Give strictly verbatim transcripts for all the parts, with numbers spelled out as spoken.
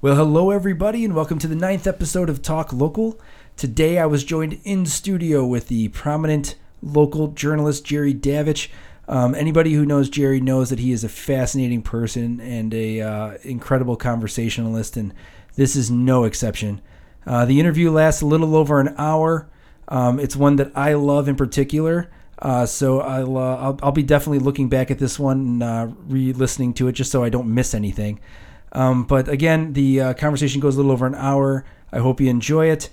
Well, hello everybody, and welcome to the ninth episode of Talk Local. Today I was joined in studio with the prominent local journalist Jerry Davich. Um, anybody who knows Jerry knows that he is a fascinating person and a uh, incredible conversationalist, and this is no exception. Uh, the interview lasts a little over an hour. Um, it's one that I love in particular, uh, so I'll, uh, I'll I'll be definitely looking back at this one and uh, re-listening to it just so I don't miss anything. Um, but again, the uh, conversation goes a little over an hour. I hope you enjoy it.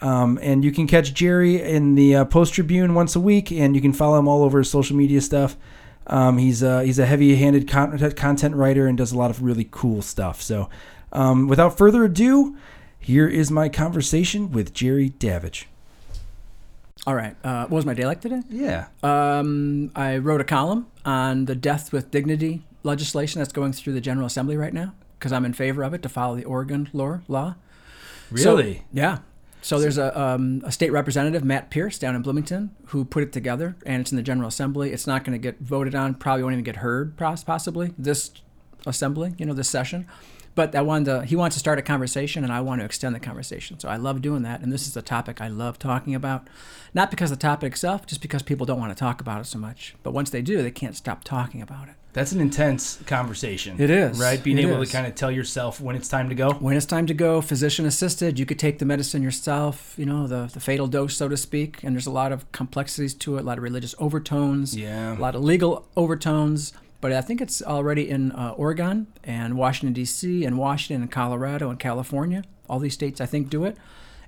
Um, and you can catch Jerry in the uh, Post-Tribune once a week, and you can follow him all over his social media stuff. Um, he's, uh, he's a heavy-handed con- content writer and does a lot of really cool stuff. So um, without further ado, here is my conversation with Jerry Davich. All right. Uh, what was my day like today? Yeah. Um, I wrote a column on the death with dignity legislation that's going through the General Assembly right now, because I'm in favor of it to follow the Oregon law. Really? So, yeah. So there's a, um, a state representative, Matt Pierce, down in Bloomington, who put it together, and it's in the General Assembly. It's not going to get voted on, probably won't even get heard, possibly, this assembly, you know, this session. But I wanted to, he wants to start a conversation, and I want to extend the conversation. So I love doing that, and this is a topic I love talking about. Not because of the topic itself, just because people don't want to talk about it so much. But once they do, they can't stop talking about it. That's an intense conversation. It is. Right? Being able to kind of tell yourself when it's time to go. When it's time to go, physician-assisted. You could take the medicine yourself, you know, the, the fatal dose, so to speak. And there's a lot of complexities to it, a lot of religious overtones, yeah, a lot of legal overtones. But I think it's already in uh, Oregon and Washington, D C, and Washington and Colorado and California. All these states, I think, do it.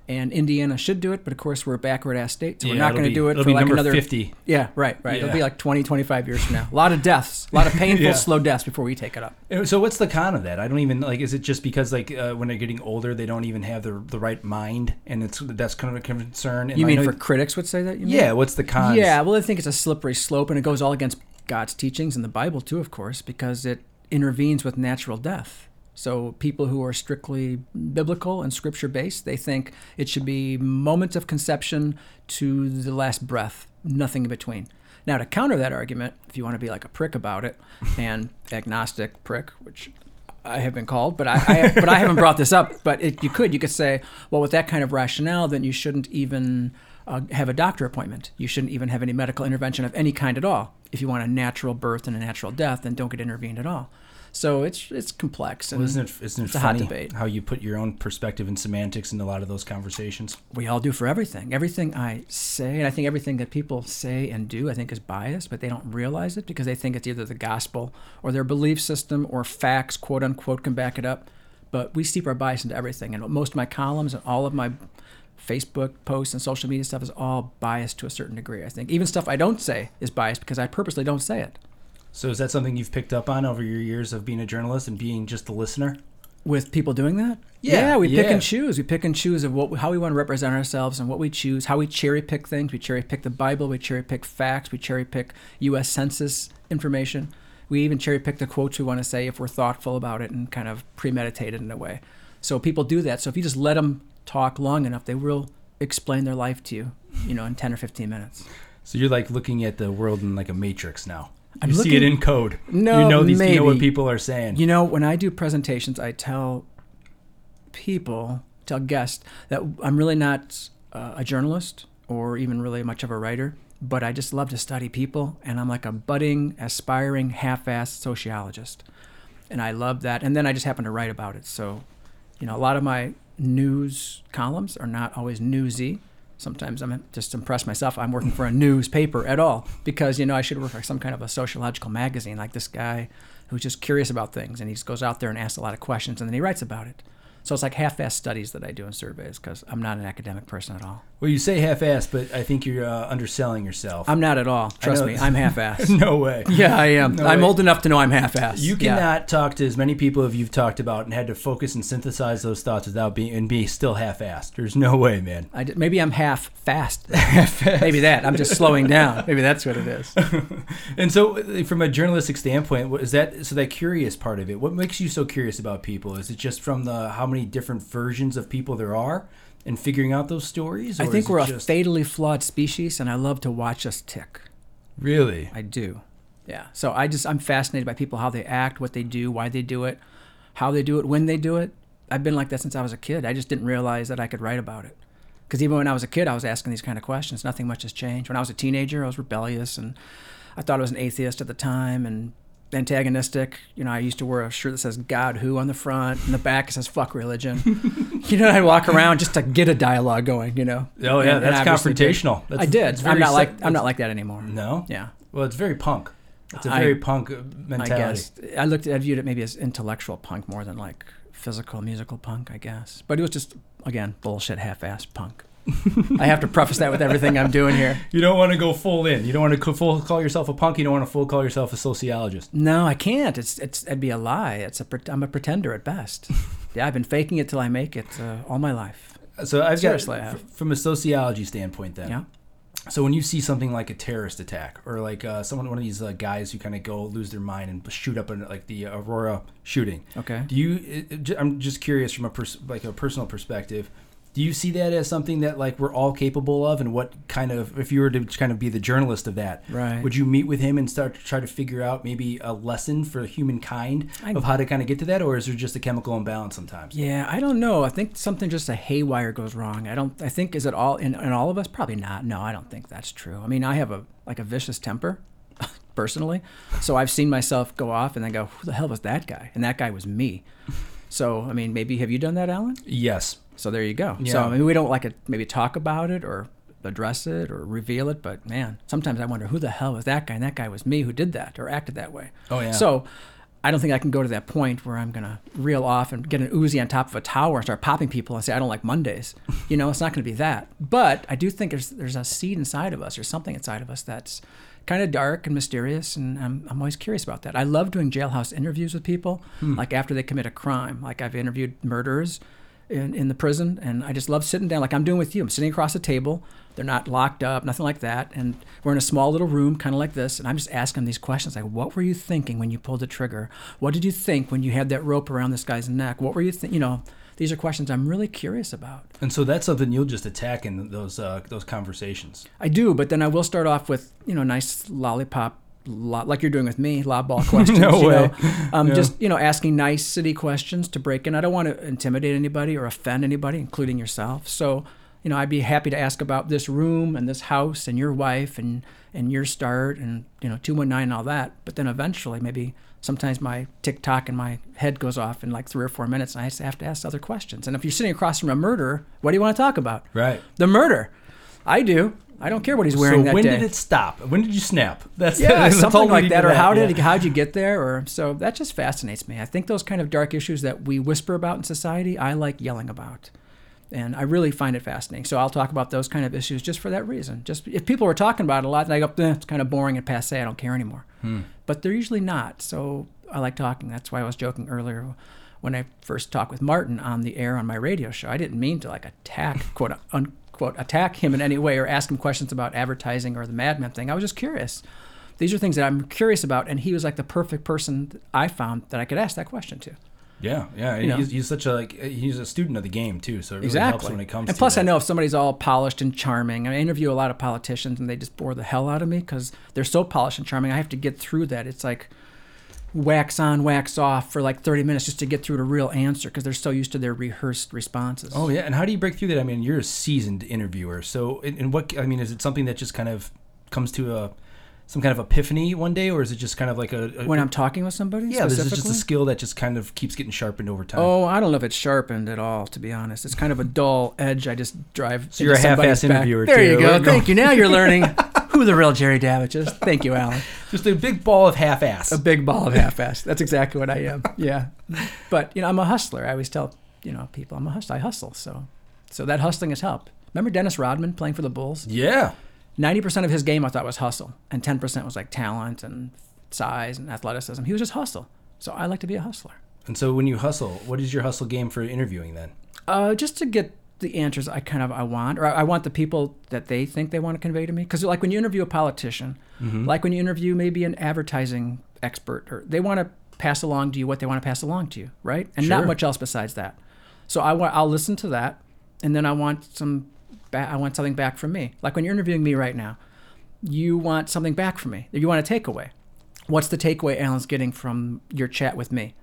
And Indiana should do it, but of course we're a backward-ass state, so yeah, we're not going to do it for like another fifty. Yeah, right, right. Yeah. It'll be like twenty, twenty-five years from now. A lot of deaths, a lot of painful, yeah. slow deaths before we take it up. So what's the con of that? I don't even like. Is it just because like uh, when they're getting older, they don't even have the the right mind, and it's that's kind of a concern? And you mean I know for it, critics would say that? You mean? Yeah. What's the con? Yeah. Well, I think it's a slippery slope, and it goes all against God's teachings and the Bible too, of course, because it intervenes with natural death. So people who are strictly biblical and scripture-based, they think it should be moment of conception to the last breath, nothing in between. Now, to counter that argument, if you want to be like a prick about it, and agnostic prick, which I have been called, but I, I have, but I haven't brought this up, but it, you could. You could say, well, with that kind of rationale, then you shouldn't even uh, have a doctor appointment. You shouldn't even have any medical intervention of any kind at all. If you want a natural birth and a natural death, then don't get intervened at all. So it's it's complex. And well, isn't it, isn't it it's a hot debate how you put your own perspective and semantics in a lot of those conversations? We all do for everything. Everything I say, and I think everything that people say and do, I think is biased, but they don't realize it because they think it's either the gospel or their belief system or facts, quote unquote, can back it up. But we steep our bias into everything. And most of my columns and all of my Facebook posts and social media stuff is all biased to a certain degree, I think. Even stuff I don't say is biased because I purposely don't say it. So is that something you've picked up on over your years of being a journalist and being just a listener? With people doing that? Yeah, yeah we yeah. pick and choose. We pick and choose of what, how we want to represent ourselves and what we choose, how we cherry pick things. We cherry pick the Bible. We cherry pick facts. We cherry pick U S Census information. We even cherry pick the quotes we want to say if we're thoughtful about it and kind of premeditated in a way. So people do that. So if you just let them talk long enough, they will explain their life to you, you know, in ten or fifteen minutes. So you're like looking at the world in like a matrix now. I'm you looking, see it in code. No, you know these. Maybe. You know what people are saying. You know, when I do presentations, I tell people, tell guests that I'm really not uh, a journalist or even really much of a writer, but I just love to study people, and I'm like a budding, aspiring, half-assed sociologist, and I love that. And then I just happen to write about it. So, you know, a lot of my news columns are not always newsy. Sometimes I'm just impressed myself. I'm working for a newspaper at all because, you know, I should work for some kind of a sociological magazine like this guy who's just curious about things, and he just goes out there and asks a lot of questions, and then he writes about it. So it's like half-assed studies that I do in surveys because I'm not an academic person at all. Well, you say half-assed, but I think you're uh, underselling yourself. I'm not at all. Trust me, I'm half-assed. No way. Yeah, I am. No I'm way. Old enough to know I'm half-assed. You cannot yeah. talk to as many people as you've talked about and had to focus and synthesize those thoughts without being and be still half-assed. There's no way, man. I did, maybe I'm half-fast. half-assed. Maybe that. I'm just slowing down. Maybe that's what it is. And so from a journalistic standpoint, what is that? So that curious part of it, what makes you so curious about people? Is it just from the how many different versions of people there are and figuring out those stories? Or I think we're a just... fatally flawed species, and I love to watch us tick. Really? I do. Yeah. So I just, I'm fascinated by people, how they act, what they do, why they do it, how they do it, when they do it. I've been like that since I was a kid. I just didn't realize that I could write about it. Because even when I was a kid, I was asking these kind of questions. Nothing much has changed. When I was a teenager, I was rebellious, and I thought I was an atheist at the time, and antagonistic. You know, I used to wear a shirt that says God Who on the front, and the back it says fuck religion. You know, I'd walk around just to get a dialogue going, you know. Oh, yeah, and, that's and confrontational. That's, I did. It's I'm not like I'm not like that anymore. No? Yeah. Well, it's very punk. It's a very I, punk mentality. I guess. I looked I viewed it maybe as intellectual punk more than like physical, musical punk, I guess. But it was just, again, bullshit, half-assed punk. I have to preface that with everything I'm doing here. You don't want to go full in. You don't want to full call yourself a punk. You don't want to full call yourself a sociologist. No, I can't. It's it's. It'd be a lie. It's a. I'm a pretender at best. Yeah, I've been faking it till I make it uh, all my life. So I've seriously, got, I have. From a sociology standpoint, then. Yeah. So when you see something like a terrorist attack, or like uh, someone, one of these uh, guys who kind of go lose their mind and shoot up, an, like the Aurora shooting. Okay. Do you? It, it, I'm just curious from a pers- like a personal perspective. Do you see that as something that like we're all capable of, and what kind of, if you were to kind of be the journalist of that, right. Would you meet with him and start to try to figure out maybe a lesson for humankind I, of how to kind of get to that, or is there just a chemical imbalance sometimes? Yeah, I don't know. I think something just a haywire goes wrong. I don't. I think is it all in, in all of us? Probably not. No, I don't think that's true. I mean, I have a like a vicious temper, personally, so I've seen myself go off and then go, who the hell was that guy? And that guy was me. So I mean, maybe have you done that, Alan? Yes. So there you go. Yeah. So I mean, we don't like to maybe talk about it or address it or reveal it, but man, sometimes I wonder who the hell was that guy, and that guy was me who did that or acted that way. Oh yeah. So I don't think I can go to that point where I'm gonna reel off and get an Uzi on top of a tower and start popping people and say I don't like Mondays. You know, it's not gonna be that. But I do think there's there's a seed inside of us or something inside of us that's kind of dark and mysterious, and I'm I'm always curious about that. I love doing jailhouse interviews with people, hmm. like after they commit a crime. Like I've interviewed murderers. In, in the prison, and I just love sitting down like I'm doing with you. I'm sitting across the table. They're not locked up, nothing like that. And we're in a small little room, kind of like this, and I'm just asking these questions like, what were you thinking when you pulled the trigger? What did you think when you had that rope around this guy's neck? What were you thinking? You know, these are questions I'm really curious about. And so that's something you'll just attack in those uh, those conversations. I do, but then I will start off with, you know, nice lollipop, Lot, like you're doing with me, lob ball questions. no you way. Know? Um, yeah. Just, you know, asking nice city questions to break in. I don't want to intimidate anybody or offend anybody, including yourself. So, you know, I'd be happy to ask about this room and this house and your wife and, and your start and, you know, two one nine and all that. But then eventually maybe sometimes my tick-tock in my head goes off in like three or four minutes and I just have to ask other questions. And if you're sitting across from a murderer, what do you want to talk about? Right. The murder. I do. I don't care what he's wearing so that day. So when did it stop? When did you snap? That's yeah, that's something like that. Or that, how did yeah. it, how'd you get there? Or so that just fascinates me. I think those kind of dark issues that we whisper about in society, I like yelling about, and I really find it fascinating. So I'll talk about those kind of issues just for that reason. Just if people were talking about it a lot, and I go, eh, it's kind of boring and passé. I don't care anymore. Hmm. But they're usually not. So I like talking. That's why I was joking earlier. When I first talked with Martin on the air on my radio show, I didn't mean to like attack, quote unquote, quote, attack him in any way or ask him questions about advertising or the Mad Men thing. I was just curious. These are things that I'm curious about, and he was like the perfect person that I found that I could ask that question to. Yeah, yeah. You know? he's, he's such a like he's a student of the game too, so it really exactly. helps when it comes. And to plus, that. I know if somebody's all polished and charming, I interview a lot of politicians, and they just bore the hell out of me because they're so polished and charming. I have to get through that. It's like wax on, wax off for like thirty minutes just to get through to a real answer because they're so used to their rehearsed responses. Oh, yeah. And how do you break through that? I mean, you're a seasoned interviewer. So, and what, I mean, is it something that just kind of comes to a, some kind of epiphany one day, or is it just kind of like a... a when I'm talking with somebody yeah, specifically? Yeah, this is just a skill that just kind of keeps getting sharpened over time. Oh, I don't know if it's sharpened at all, to be honest. It's kind of a dull edge I just drive So you're a half-ass interviewer, too. There you go. Thank you. Now you're learning... Who the real Jerry Davich is. Thank you, Alan. Just a big ball of half-ass. A big ball of half-ass. That's exactly what I am. Yeah. But, you know, I'm a hustler. I always tell, you know, people I'm a hustler. I hustle. So so that hustling has helped. Remember Dennis Rodman playing for the Bulls? Yeah. ninety percent of his game I thought was hustle. And ten percent was like talent and size and athleticism. He was just hustle. So I like to be a hustler. And so when you hustle, what is your hustle game for interviewing then? Uh, just to get... the answers I kind of I want, or I want the people that they think they want to convey to me. Because like when you interview a politician, mm-hmm. like when you interview maybe an advertising expert, or they want to pass along to you what they want to pass along to you, right? And sure. not much else besides that. So I want I'll listen to that, and then I want some ba- I want something back from me. Like when you're interviewing me right now, you want something back from me. You want a takeaway. What's the takeaway Alan's getting from your chat with me?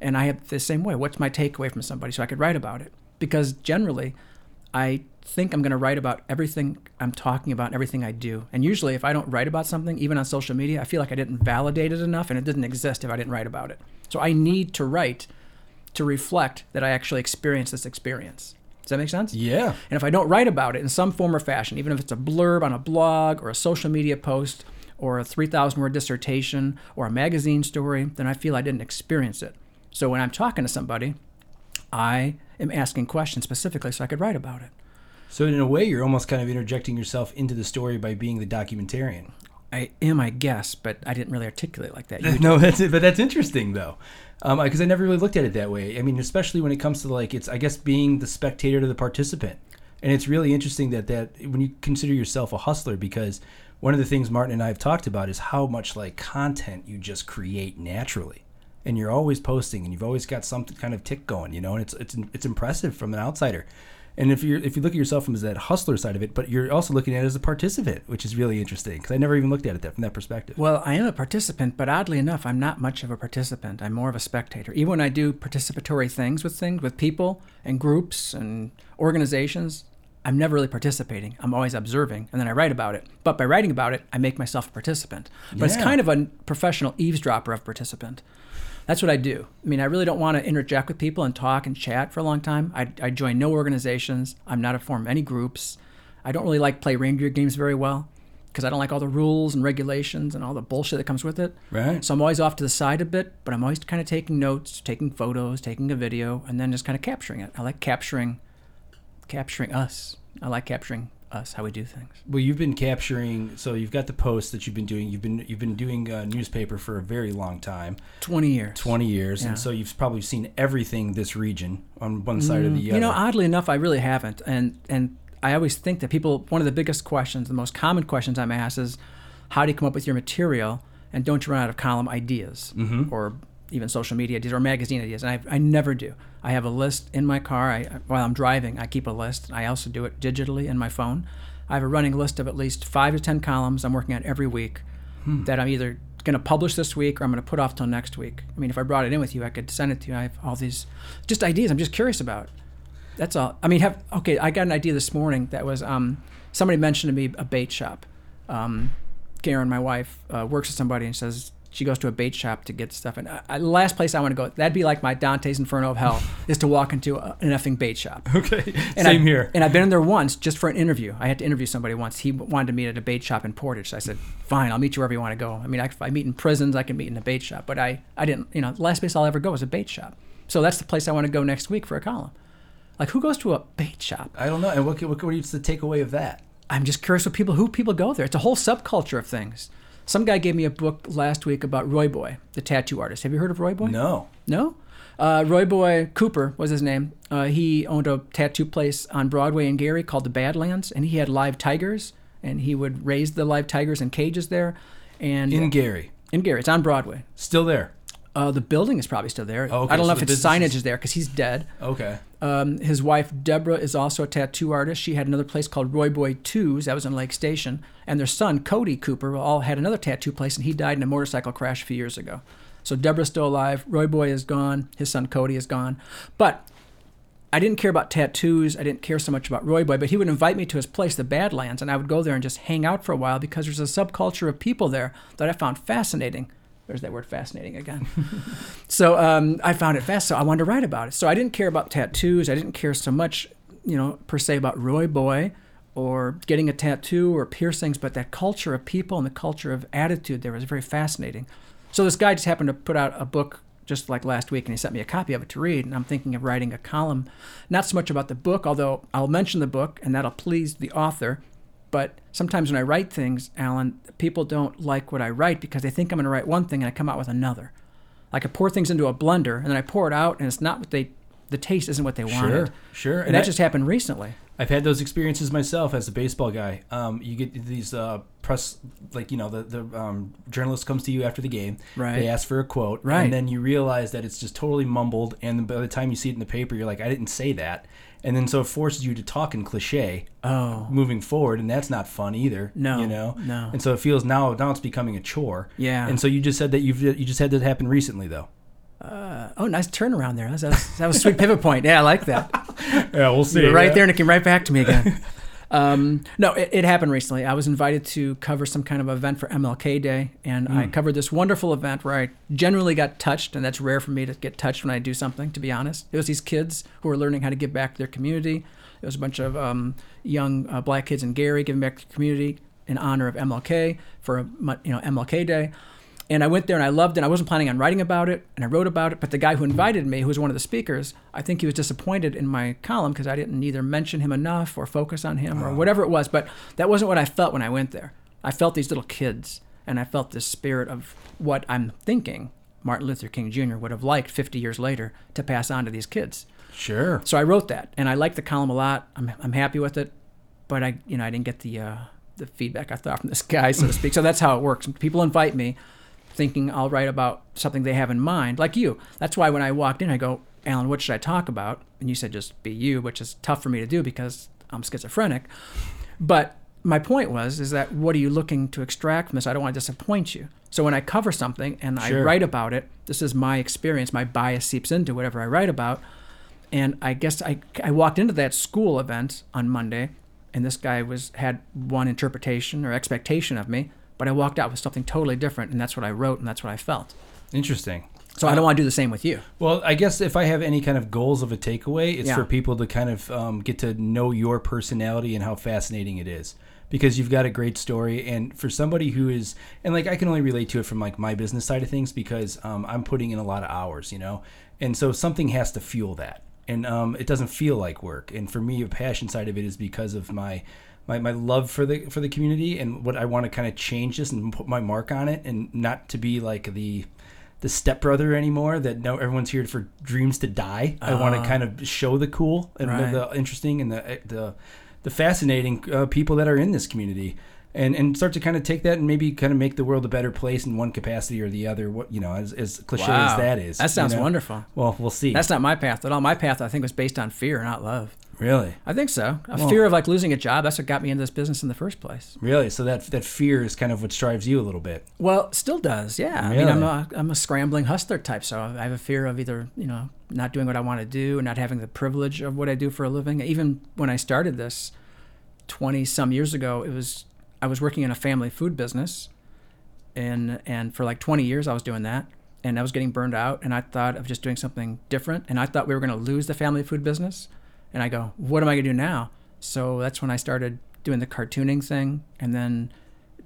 And I have the same way. What's my takeaway from somebody so I could write about it? Because generally, I think I'm going to write about everything I'm talking about, and everything I do. And usually if I don't write about something, even on social media, I feel like I didn't validate it enough, and it didn't exist if I didn't write about it. So I need to write to reflect that I actually experienced this experience. Does that make sense? Yeah. And if I don't write about it in some form or fashion, even if it's a blurb on a blog or a social media post or a three thousand word dissertation or a magazine story, then I feel I didn't experience it. So when I'm talking to somebody, I am asking questions specifically so I could write about it. So in a way, you're almost kind of interjecting yourself into the story by being the documentarian. I am, I guess, but I didn't really articulate like that. You no, that's it, but that's interesting, though, because um, I never really looked at it that way. I mean, especially when it comes to, like, it's, I guess, being the spectator to the participant. And it's really interesting that, that when you consider yourself a hustler, because one of the things Martin and I have talked about is how much, like, content you just create naturally. And you're always posting, and you've always got some kind of tick going, you know, and it's it's it's impressive from an outsider. And if you're if you look at yourself from that hustler side of it, but you're also looking at it as a participant, which is really interesting, because I never even looked at it that from that perspective. Well, I am a participant, but oddly enough, I'm not much of a participant. I'm more of a spectator. Even when I do participatory things with things, with people and groups and organizations, I'm never really participating. I'm always observing, and then I write about it. But by writing about it, I make myself a participant. But yeah. It's kind of a professional eavesdropper of participant. That's what I do. I mean, I really don't want to interject with people and talk and chat for a long time. I, I join no organizations. I'm not a form of any groups. I don't really like play reindeer games very well because I don't like all the rules and regulations and all the bullshit that comes with it. Right. So I'm always off to the side a bit, but I'm always kind of taking notes, taking photos, taking a video, and then just kind of capturing it. I like capturing, capturing us. I like capturing us, how we do things. Well, you've been capturing, so you've got the posts that you've been doing. You've been you've been doing uh, newspaper for a very long time. twenty years. twenty years. Yeah. And so you've probably seen everything this region on one side mm, or the other. You know, oddly enough, I really haven't. And and I always think that people, one of the biggest questions, the most common questions I'm asked is, how do you come up with your material, and don't you run out of column ideas mm-hmm. or even social media ideas or magazine ideas? And I, I never do. I have a list in my car. I, while I'm driving, I keep a list. I also do it digitally in my phone. I have a running list of at least five to ten columns I'm working on every week hmm. that I'm either going to publish this week or I'm going to put off till next week. I mean, if I brought it in with you, I could send it to you. I have all these just ideas I'm just curious about. That's all. I mean, have okay, I got an idea this morning that was um, somebody mentioned to me a bait shop. Um, Karen, my wife, uh, works with somebody and says, she goes to a bait shop to get stuff. And the last place I want to go, that'd be like my Dante's Inferno of hell, is to walk into a, an effing bait shop. Okay, and same I, here. And I've been in there once just for an interview. I had to interview somebody once. He wanted to meet at a bait shop in Portage. So I said, fine, I'll meet you wherever you want to go. I mean, I, if I meet in prisons, I can meet in a bait shop. But I, I didn't, you know, the last place I'll ever go is a bait shop. So that's the place I want to go next week for a column. Like, who goes to a bait shop? I don't know. And what what what's the takeaway of that? I'm just curious what people, who people go there. It's a whole subculture of things. Some guy gave me a book last week about Roy Boy, the tattoo artist. Have you heard of Roy Boy? No. No? Uh, Roy Boy Cooper was his name. Uh, he owned a tattoo place on Broadway in Gary called The Badlands, and he had live tigers, and he would raise the live tigers in cages there. And in uh, Gary? In Gary. It's on Broadway. Still there? Uh, the building is probably still there. Oh, okay. I don't so know if its signage is, is there because he's dead. Okay. Um, his wife, Deborah, is also a tattoo artist. She had another place called Roy Boy Two's. That was in Lake Station. And their son, Cody Cooper, all had another tattoo place, and he died in a motorcycle crash a few years ago. So Deborah's still alive. Roy Boy is gone. His son, Cody, is gone. But I didn't care about tattoos. I didn't care so much about Roy Boy, but he would invite me to his place, the Badlands, and I would go there and just hang out for a while because there's a subculture of people there that I found fascinating. There's that word fascinating again. so um, I found it fascinating. So I wanted to write about it. So I didn't care about tattoos. I didn't care so much, you know, per se about Roy Boy or getting a tattoo or piercings, but that culture of people and the culture of attitude there was very fascinating. So this guy just happened to put out a book just like last week, and he sent me a copy of it to read, and I'm thinking of writing a column, not so much about the book, although I'll mention the book, and that'll please the author. But sometimes when I write things, Alan, people don't like what I write because they think I'm going to write one thing and I come out with another. Like I pour things into a blender and then I pour it out and it's not what they, the taste isn't what they wanted. Sure, sure. And, and that I, just happened recently. I've had those experiences myself as a baseball guy. Um, you get these uh, press, like, you know, the, the um, journalist comes to you after the game. Right. They ask for a quote. Right. And then you realize that it's just totally mumbled. And by the time you see it in the paper, you're like, I didn't say that. And then so it forces you to talk in cliche oh. moving forward, and that's not fun either. No, you know? No. And so it feels now now it's becoming a chore. Yeah. And so you just said that you've you just had that happen recently, though. Uh, oh, nice turnaround there. That was, that was, that was a sweet pivot point. Yeah, I like that. Yeah, we'll see. You were right yeah. there, and it came right back to me again. Um, no, it, it happened recently. I was invited to cover some kind of event for M L K Day, and mm. I covered this wonderful event where I generally got touched, and that's rare for me to get touched when I do something, to be honest. It was these kids who were learning how to give back to their community. It was a bunch of um, young uh, black kids in Gary giving back to the community in honor of M L K for, you know, M L K Day. And I went there and I loved it. I wasn't planning on writing about it, and I wrote about it. But the guy who invited me, who was one of the speakers, I think he was disappointed in my column because I didn't either mention him enough or focus on him or whatever it was. But that wasn't what I felt when I went there. I felt these little kids, and I felt this spirit of what I'm thinking Martin Luther King Junior would have liked fifty years later to pass on to these kids. Sure. So I wrote that, and I liked the column a lot. I'm I'm happy with it, but I you know I didn't get the uh, the feedback I thought from this guy, so to speak. So that's how it works. People invite me, thinking I'll write about something they have in mind, like you. That's why when I walked in, I go, Alan, what should I talk about? And you said, just be you, which is tough for me to do because I'm schizophrenic. But my point was, is that what are you looking to extract from this? I don't want to disappoint you. So when I cover something and sure. I write about it, this is my experience. My bias seeps into whatever I write about. And I guess I, I walked into that school event on Monday, and this guy was had one interpretation or expectation of me. But I walked out with something totally different, and that's what I wrote, and that's what I felt. Interesting. So I don't want to do the same with you. Well, I guess if I have any kind of goals of a takeaway, it's yeah. for people to kind of um, get to know your personality and how fascinating it is. Because you've got a great story, and for somebody who is, and like I can only relate to it from like my business side of things because um, I'm putting in a lot of hours, you know? And so something has to fuel that, and um, it doesn't feel like work. And for me, a passion side of it is because of my... My, my love for the for the community and what I want to kind of change this and put my mark on it, and not to be like the the stepbrother anymore that no everyone's here for dreams to die. Uh, I want to kind of show the cool and right. the, the interesting and the the, the fascinating uh, people that are in this community, and, and start to kind of take that and maybe kind of make the world a better place in one capacity or the other. What you know, as, as cliche wow. as that is. That sounds you know? wonderful. Well, we'll see. That's not my path at all. My path, I think, was based on fear, not love. Really? I think so. A well, fear of like losing a job. That's what got me into this business in the first place. Really? So that that fear is kind of what drives you a little bit. Well, still does. Yeah. Really? I mean, I'm a, I'm a scrambling hustler type. So I have a fear of either, you know, not doing what I want to do and not having the privilege of what I do for a living. Even when I started this twenty some years ago, it was, I was working in a family food business, and and for like twenty years I was doing that. And I was getting burned out, and I thought of just doing something different. And I thought we were going to lose the family food business. And I go, what am I going to do now? So that's when I started doing the cartooning thing, and then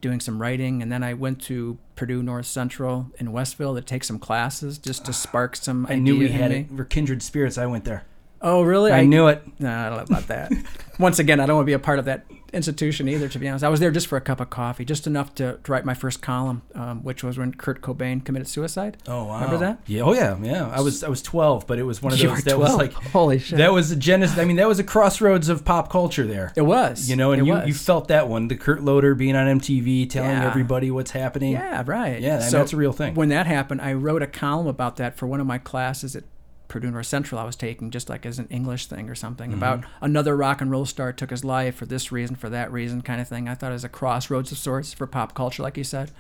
doing some writing. And then I went to Purdue North Central in Westville to take some classes just to spark some I idea knew we had me. it. We're kindred spirits. I went there. Oh, really? I, I knew it. No, I don't know about that. Once again, I don't want to be a part of that institution either, to be honest. I was there just for a cup of coffee, just enough to, to write my first column, um, which was when Kurt Cobain committed suicide. Oh, wow. Remember that? Yeah. Oh, yeah. Yeah. I was I was twelve, but it was one of those. You were that twelve. Was like, holy shit. That was a genesis. I mean, that was a crossroads of pop culture there. It was. You know, and you, you felt that one, the Kurt Loder being on M T V, telling yeah. everybody what's happening. Yeah, right. Yeah, so that's a real thing. When that happened, I wrote a column about that for one of my classes at Purdue North Central I was taking, just like as an English thing or something, mm-hmm. about another rock and roll star took his life for this reason, for that reason kind of thing. I thought it was a crossroads of sorts for pop culture, like you said.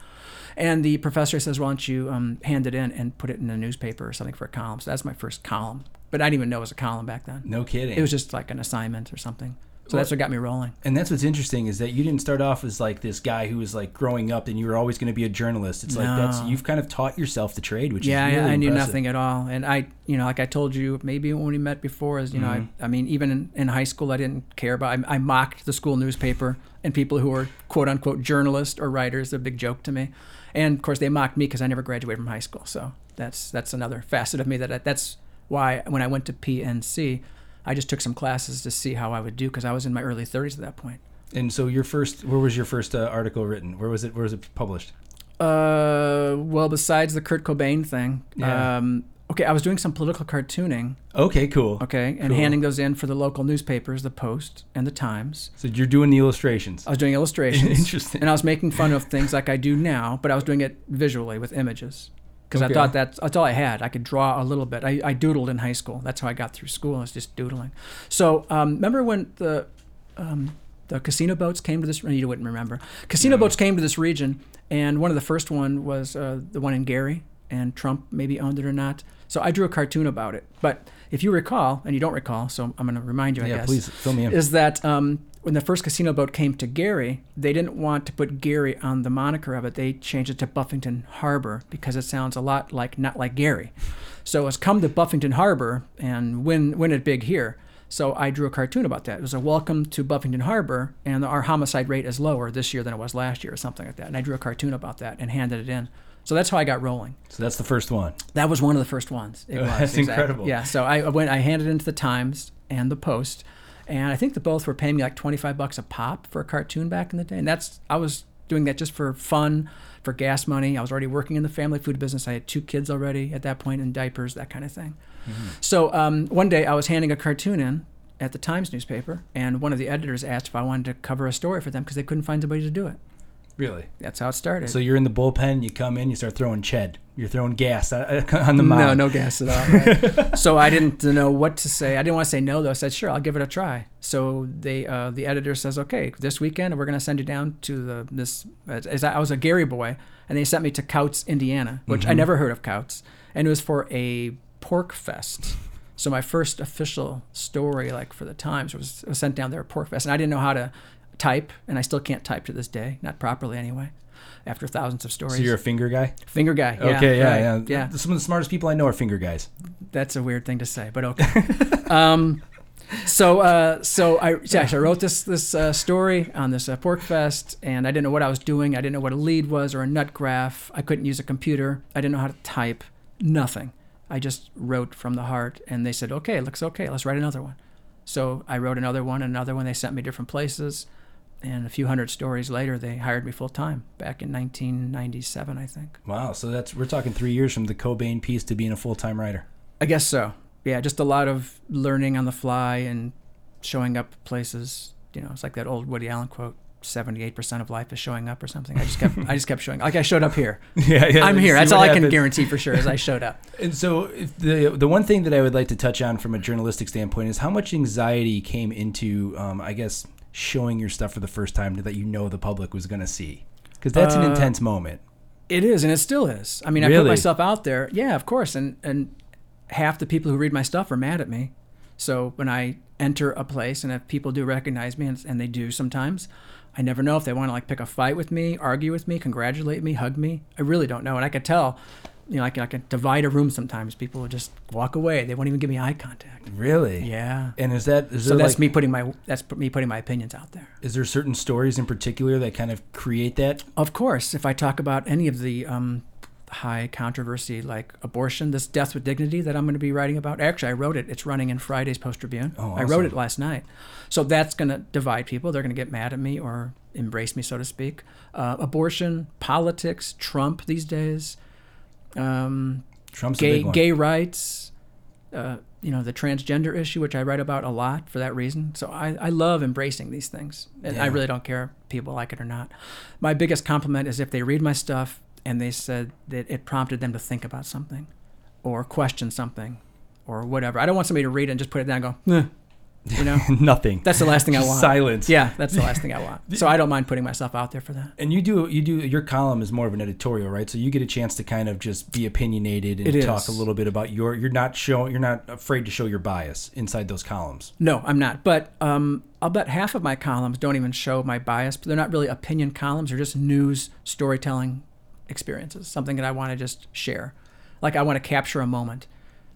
And the professor says, why don't you um, hand it in and put it in a newspaper or something for a column. So that's my first column. But I didn't even know it was a column back then. No kidding. It was just like an assignment or something. So that's what got me rolling. And that's what's interesting is that you didn't start off as like this guy who was like growing up and you were always going to be a journalist. It's no. like that's you've kind of taught yourself the trade, which yeah, is really yeah, I knew impressive. Nothing at all. And I, you know, like I told you, maybe when we met before, is you mm-hmm. know, I, I mean, even in, in high school, I didn't care about. I, I mocked the school newspaper and people who were quote unquote journalists or writers. A big joke to me, and of course they mocked me because I never graduated from high school. So that's that's another facet of me that I, that's why when I went to P N C. I just took some classes to see how I would do because I was in my early thirties at that point. And so your first, where was your first uh, article written? Where was it? Where was it published? Uh, well, besides the Kurt Cobain thing, yeah. um, okay, I was doing some political cartooning. Okay, cool. Okay, and cool. handing those in for the local newspapers, the Post and the Times. So you're doing the illustrations. I was doing illustrations. Interesting. And I was making fun of things like I do now, but I was doing it visually with images. Because okay. I thought that's, that's all I had. I could draw a little bit. I, I doodled in high school. That's how I got through school. I was just doodling. So um, remember when the um, the casino boats came to this? You wouldn't remember. Casino yeah. boats came to this region, and one of the first one was uh, the one in Gary. and Trump maybe owned it or not. So I drew a cartoon about it. But if you recall, and you don't recall, so I'm going to remind you, I yeah, guess. Yeah, please, fill me in. Is that um, when the first casino boat came to Gary, they didn't want to put Gary on the moniker of it. They changed it to Buffington Harbor because it sounds a lot like, not like Gary. So it's come to Buffington Harbor and win, win it big here. So I drew a cartoon about that. It was a welcome to Buffington Harbor, and our homicide rate is lower this year than it was last year or something like that. And I drew a cartoon about that and handed it in. So that's how I got rolling. So that's the first one. That was one of the first ones. It was. That's exactly. Incredible. Yeah. So I went. I handed it into the Times and the Post, and I think the both were paying me like twenty-five bucks a pop for a cartoon back in the day. And that's I was doing that just for fun, for gas money. I was already working in the family food business. I had two kids already at that point in diapers, that kind of thing. Mm-hmm. So um, one day I was handing a cartoon in at the Times newspaper, and one of the editors asked if I wanted to cover a story for them because they couldn't find somebody to do it. Really? That's how it started. So you're in the bullpen, you come in, you start throwing ched. You're throwing gas on the mob. No, no gas at all. Right? So I didn't know what to say. I didn't want to say no, though. I said, sure, I'll give it a try. So they, uh, the editor says, okay, this weekend we're going to send you down to the this. As I was a Gary boy, and they sent me to Couts, Indiana, which mm-hmm. I never heard of Couts. And it was for a Porkfest. So my first official story, like for the Times, was, was sent down there at Porkfest. And I didn't know how to type, and I still can't type to this day, not properly anyway, after thousands of stories. So you're a finger guy? Finger guy, yeah. Okay, yeah, right, yeah. yeah. Some of the smartest people I know are finger guys. That's a weird thing to say, but okay. um, so uh, so I, yeah, so I wrote this this uh, story on this uh, Porkfest, and I didn't know what I was doing. I didn't know what a lead was or a nut graph. I couldn't use a computer. I didn't know how to type. Nothing. I just wrote from the heart, and they said, okay, it looks okay. Let's write another one. So I wrote another one, another one. They sent me different places. And a few hundred stories later, they hired me full-time back in nineteen ninety-seven, I think. Wow. So that's we're talking three years from the Cobain piece to being a full-time writer. I guess so. Yeah, just a lot of learning on the fly and showing up places. You know, it's like that old Woody Allen quote, seventy-eight percent of life is showing up or something. I just kept I just kept showing up. Like I showed up here. yeah, yeah. I'm here. That's all happens. I can guarantee for sure is I showed up. And so the the one thing that I would like to touch on from a journalistic standpoint is how much anxiety came into, um, I guess, showing your stuff for the first time that you know the public was going to see, because that's uh, an intense moment. It is, and it still is. I mean, really? I put myself out there. Yeah, of course. And and half the people who read my stuff are mad at me. So when I enter a place, and if people do recognize me, and, and they do sometimes, I never know if they want to like pick a fight with me, argue with me, congratulate me, hug me. I really don't know, and I could tell. You know, I can, I can divide a room sometimes. People will just walk away. They won't even give me eye contact. Really? Yeah. And is that is so? That's like, me putting my that's me putting my opinions out there. Is there certain stories in particular that kind of create that? Of course. If I talk about any of the um, high controversy like abortion, this death with dignity that I'm going to be writing about. Actually, I wrote it. It's running in Friday's Post-Tribune. Oh, awesome. I wrote it last night. So that's going to divide people. They're going to get mad at me or embrace me, so to speak. Uh, abortion, politics, Trump these days. Um, Trump's gay, a big one. Gay rights, uh, you know, the transgender issue, which I write about a lot for that reason. So I, I love embracing these things, and yeah. I really don't care if people like it or not. My biggest compliment is if they read my stuff and they said that it prompted them to think about something or question something or whatever. I don't want somebody to read it and just put it down and go, eh. You know, nothing. That's the last thing I want. Silence. Yeah, that's the last thing I want. So I don't mind putting myself out there for that. And you do, you do. Your column is more of an editorial, right? So you get a chance to kind of just be opinionated and talk a little bit about your. You're not showing. You're not afraid to show your bias inside those columns. No, I'm not. But um, I'll bet half of my columns don't even show my bias. But they're not really opinion columns. They're just news storytelling experiences. Something that I want to just share. Like I want to capture a moment.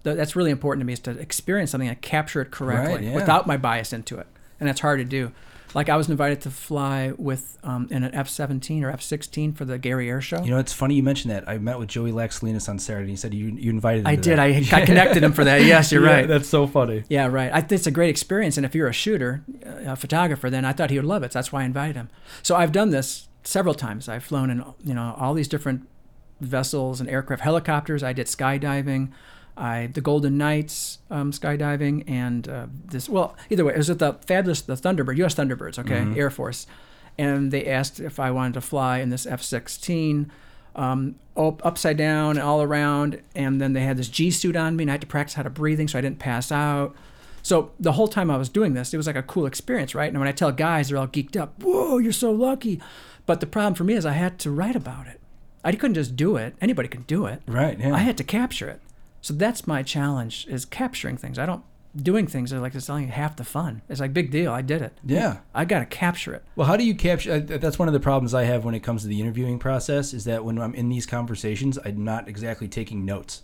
That's really important to me, is to experience something and capture it correctly, right, yeah. without my bias into it. And that's hard to do. Like I was invited to fly with um, in an F seventeen or F sixteen for the Gary Air Show. You know, it's funny you mentioned that. I met with Joey Laxalinas on Saturday. He said you you invited him. I did. I, I connected him for that. Yes, you're yeah, right. That's so funny. Yeah, right. I think it's a great experience. And if you're a shooter, a photographer, then I thought he would love it. So that's why I invited him. So I've done this several times. I've flown in, you know, all these different vessels and aircraft, helicopters. I did skydiving. I, the Golden Knights um, skydiving and uh, this, well, either way, it was at the fabulous, the Thunderbird, U S Thunderbirds, okay, mm-hmm. Air Force. And they asked if I wanted to fly in this F sixteen um, up, upside down and all around. And then they had this G suit on me, and I had to practice how to breathing so I didn't pass out. So the whole time I was doing this, it was like a cool experience, right? And when I tell guys, they're all geeked up, whoa, you're so lucky. But the problem for me is I had to write about it. I couldn't just do it. Anybody could do it. Right. Yeah. I had to capture it. So that's my challenge, is capturing things. I don't doing things that are like it's only half the fun. It's like, big deal. I did it. Yeah. I got to capture it. Well, how do you capture? Uh, that's one of the problems I have when it comes to the interviewing process, is that when I'm in these conversations, I'm not exactly taking notes.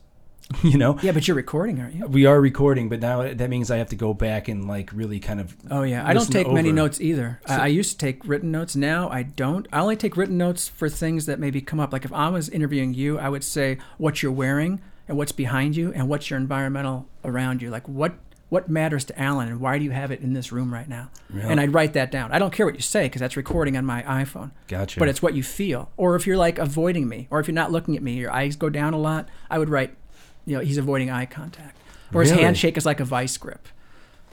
You know? Yeah, but you're recording, aren't you? We are recording, but now that means I have to go back and like really kind of. Oh yeah, I don't take over. many notes either. So, I, I used to take written notes. Now I don't. I only take written notes for things that maybe come up. Like if I was interviewing you, I would say what you're wearing and what's behind you and what's your environmental around you. Like what what matters to Alan and why do you have it in this room right now? Really? And I'd write that down. I don't care what you say because that's recording on my iPhone. Gotcha. But it's what you feel, or if you're like avoiding me, or if you're not looking at me, your eyes go down a lot. I would write. You know, he's avoiding eye contact. Or his really? handshake is like a vice grip.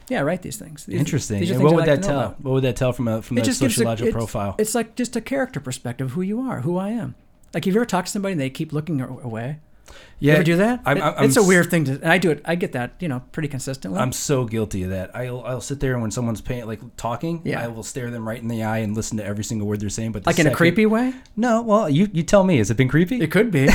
Yeah, write these things. These, Interesting. These and what would like that tell? What would that tell from a from a sociological a, profile? It's, it's like just a character perspective of who you are, who I am. Like, have you ever talked to somebody and they keep looking away? Yeah. You ever do that? I'm, I'm, it's a weird thing to, and I do it, I get that, you know, pretty consistently. I'm so guilty of that. I'll, I'll sit there and when someone's paying, like talking, yeah. I will stare them right in the eye and listen to every single word they're saying. But the Like second, in a creepy way? No, well, you, you tell me. Has it been creepy? It could be.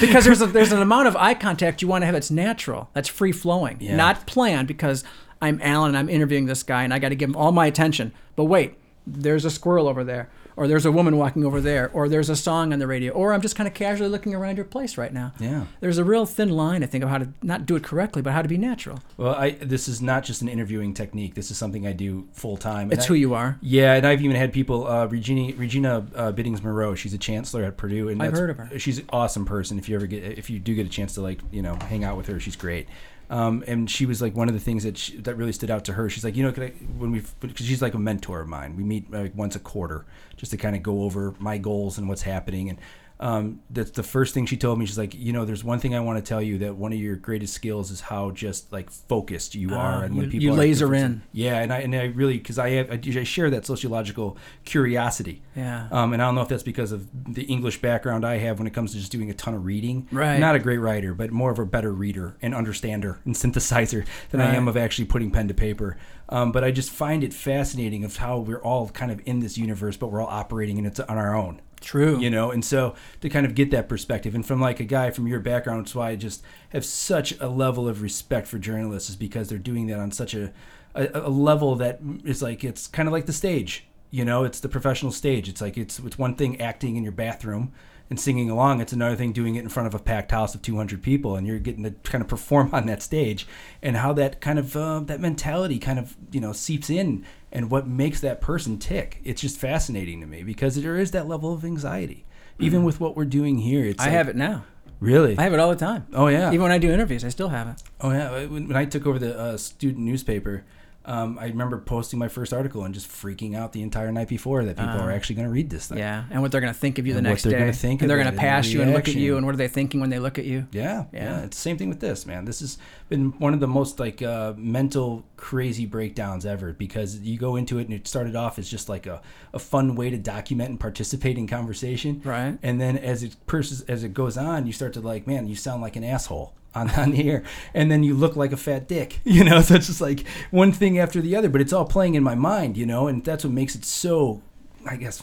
Because there's a, there's an amount of eye contact you want to have that's natural, that's free flowing, yeah. not planned. Because I'm Alan and I'm interviewing this guy and I got to give him all my attention. But wait, there's a squirrel over there, or there's a woman walking over there, or there's a song on the radio, or I'm just kind of casually looking around your place right now. Yeah, there's a real thin line, I think, of how to not do it correctly, but how to be natural. Well, I this is not just an interviewing technique. This is something I do full time. It's I, who you are. Yeah, and I've even had people, uh, Regina, Regina uh, Biddings Moreau. She's a chancellor at Purdue, and I've heard of her. She's an awesome person. If you ever get, if you do get a chance to like, you know, hang out with her, she's great. Um, and she was like one of the things that she, that really stood out to her. She's like, you know, could I, when we, because she's like a mentor of mine. We meet like once a quarter just to kind of go over my goals and what's happening. And um, that's the first thing she told me. She's like, you know, there's one thing I want to tell you, that one of your greatest skills is how just like focused you are, uh, and when you, people you laser like, in. Yeah, and I and I really because I have I, I share that sociological curiosity. Yeah. Um, and I don't know if that's because of the English background I have when it comes to just doing a ton of reading. Right. I'm not a great writer, but more of a better reader and understander and synthesizer than right. I am of actually putting pen to paper. Um, but I just find it fascinating of how we're all kind of in this universe, but we're all operating and it's on our own. True. You know, and so to kind of get that perspective, and from like a guy from your background, it's why I just have such a level of respect for journalists, is because they're doing that on such a, a, a level that is like, it's kind of like the stage, you know, it's the professional stage. It's like, it's, it's one thing acting in your bathroom and singing along. It's another thing doing it in front of a packed house of two hundred people, and you're getting to kind of perform on that stage, and how that kind of, uh, that mentality kind of, you know, seeps in, and what makes that person tick. It's just fascinating to me, because there is that level of anxiety, even mm-hmm. with what we're doing here. It's I like, have it now. Really? I have it all the time. Oh, yeah. Even when I do interviews, I still have it. Oh, yeah. When I took over the uh, student newspaper, Um, I remember posting my first article and just freaking out the entire night before that people uh, are actually going to read this thing. Yeah, and what they're going to think of you the and next what they're day. Gonna think and they're going to pass you and look at you, and what are they thinking when they look at you? Yeah, yeah. yeah. It's the same thing with this, man. This has been one of the most like uh, mental crazy breakdowns ever, because you go into it and it started off as just like a, a fun way to document and participate in conversation. Right. And then as it pers- as it goes on, you start to like, man, you sound like an asshole. On, on the air, and then you look like a fat dick, you know. So it's just like one thing after the other, but it's all playing in my mind, you know, and that's what makes it so, I guess,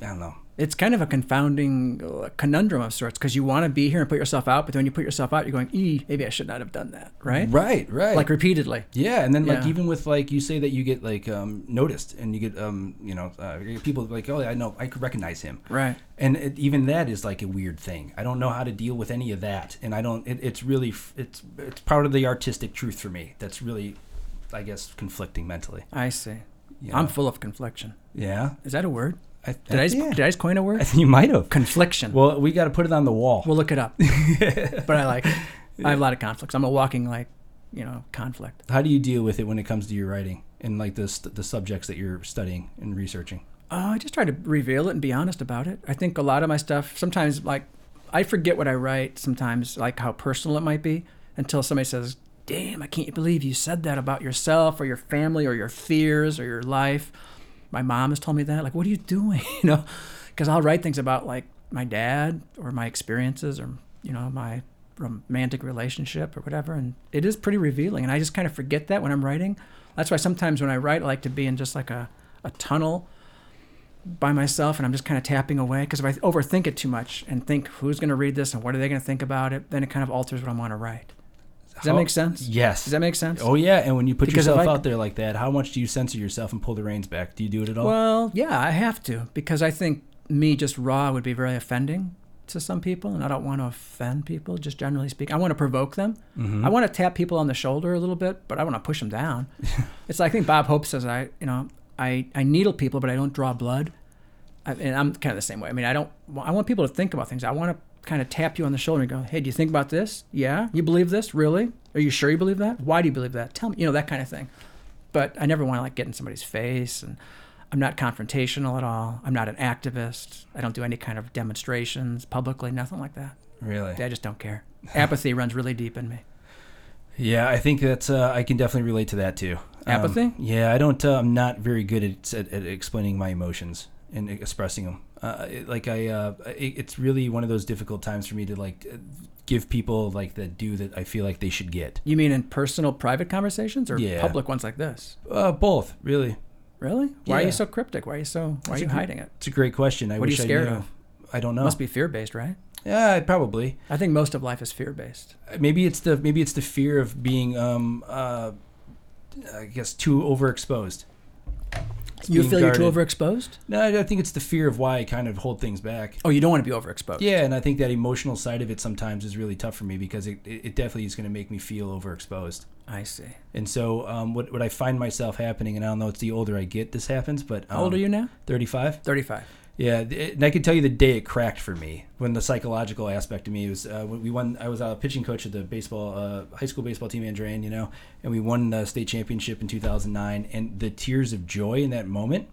I don't know. It's kind of a confounding conundrum of sorts, because you want to be here and put yourself out, but then when you put yourself out, you're going, ee, maybe I should not have done that, right? Right, right. Like repeatedly. Yeah, and then yeah. like even with like, you say that you get like um, noticed, and you get, um, you know, uh, people like, oh, I know, I could recognize him. Right. And it, even that is like a weird thing. I don't know how to deal with any of that. And I don't, it, it's really, it's it's part of the artistic truth for me that's really, I guess, conflicting mentally. I see. You know? I'm full of confliction. Yeah. Is that a word? I, did, I just, yeah. did I just coin a word? I think you might have. Confliction. Well, we got to put it on the wall. We'll look it up. But I like it. I have a lot of conflicts. I'm a walking, like, you know, conflict. How do you deal with it when it comes to your writing and, like, the the subjects that you're studying and researching? Uh, I just try to reveal it and be honest about it. I think a lot of my stuff, sometimes, like, I forget what I write sometimes, like how personal it might be, until somebody says, damn, I can't believe you said that about yourself or your family or your fears or your life. My mom has told me that. Like, what are you doing? You know, because I'll write things about like my dad or my experiences or, you know, my romantic relationship or whatever. And it is pretty revealing. And I just kind of forget that when I'm writing. That's why sometimes when I write, I like to be in just like a, a tunnel by myself and I'm just kind of tapping away, because if I overthink it too much and think who's going to read this and what are they going to think about it, then it kind of alters what I want to write. Does that how, make sense? Yes. Does that make sense? Oh, yeah. And when you put because yourself I, out there like that, how much do you censor yourself and pull the reins back? Do you do it at all? Well, yeah, I have to, because I think me just raw would be very offending to some people, and I don't want to offend people, just generally speaking. I want to provoke them. Mm-hmm. I want to tap people on the shoulder a little bit, but I want to push them down. It's like I think Bob Hope says, I, you know, I, I needle people, but I don't draw blood. I, and I'm kind of the same way. I mean, I don't. I want people to think about things. I want to kind of tap you on the shoulder and go, hey, do you think about this? Yeah. You believe this? Really? Are you sure you believe that? Why do you believe that? Tell me, you know, that kind of thing. But I never want to like get in somebody's face, and I'm not confrontational at all. I'm not an activist. I don't do any kind of demonstrations publicly, nothing like that. Really? I just don't care. Apathy runs really deep in me. Yeah, I think that's, uh, I can definitely relate to that too. Apathy? Um, yeah, I don't, uh, I'm not very good at, at, at explaining my emotions and expressing them. Uh, it, like I, uh, it, it's really one of those difficult times for me to like give people like the due that I feel like they should get. You mean in personal, private conversations or yeah. public ones like this? Uh, both, really. Really? Why yeah. are you so cryptic? Why are you so? Why that's are you a, hiding it? It's a great question. I what wish are you scared I knew. Of? I don't know. It must be fear-based, right? Yeah, probably. I think most of life is fear-based. Maybe it's the maybe it's the fear of being, um, uh, I guess, too overexposed. You feel guarded. You're too overexposed? No, I think it's the fear of why I kind of hold things back. Oh, you don't want to be overexposed. Yeah, and I think that emotional side of it sometimes is really tough for me, because it, it definitely is going to make me feel overexposed. I see. And so um, what what I find myself happening, and I don't know, it's the older I get this happens, but... Um, how old are you now? thirty-five thirty-five Yeah, it, and I can tell you the day it cracked for me, when the psychological aspect of me was... Uh, when we won. I was a pitching coach at the baseball uh, high school baseball team in Andrian, you know, and we won the state championship in two thousand nine, and the tears of joy in that moment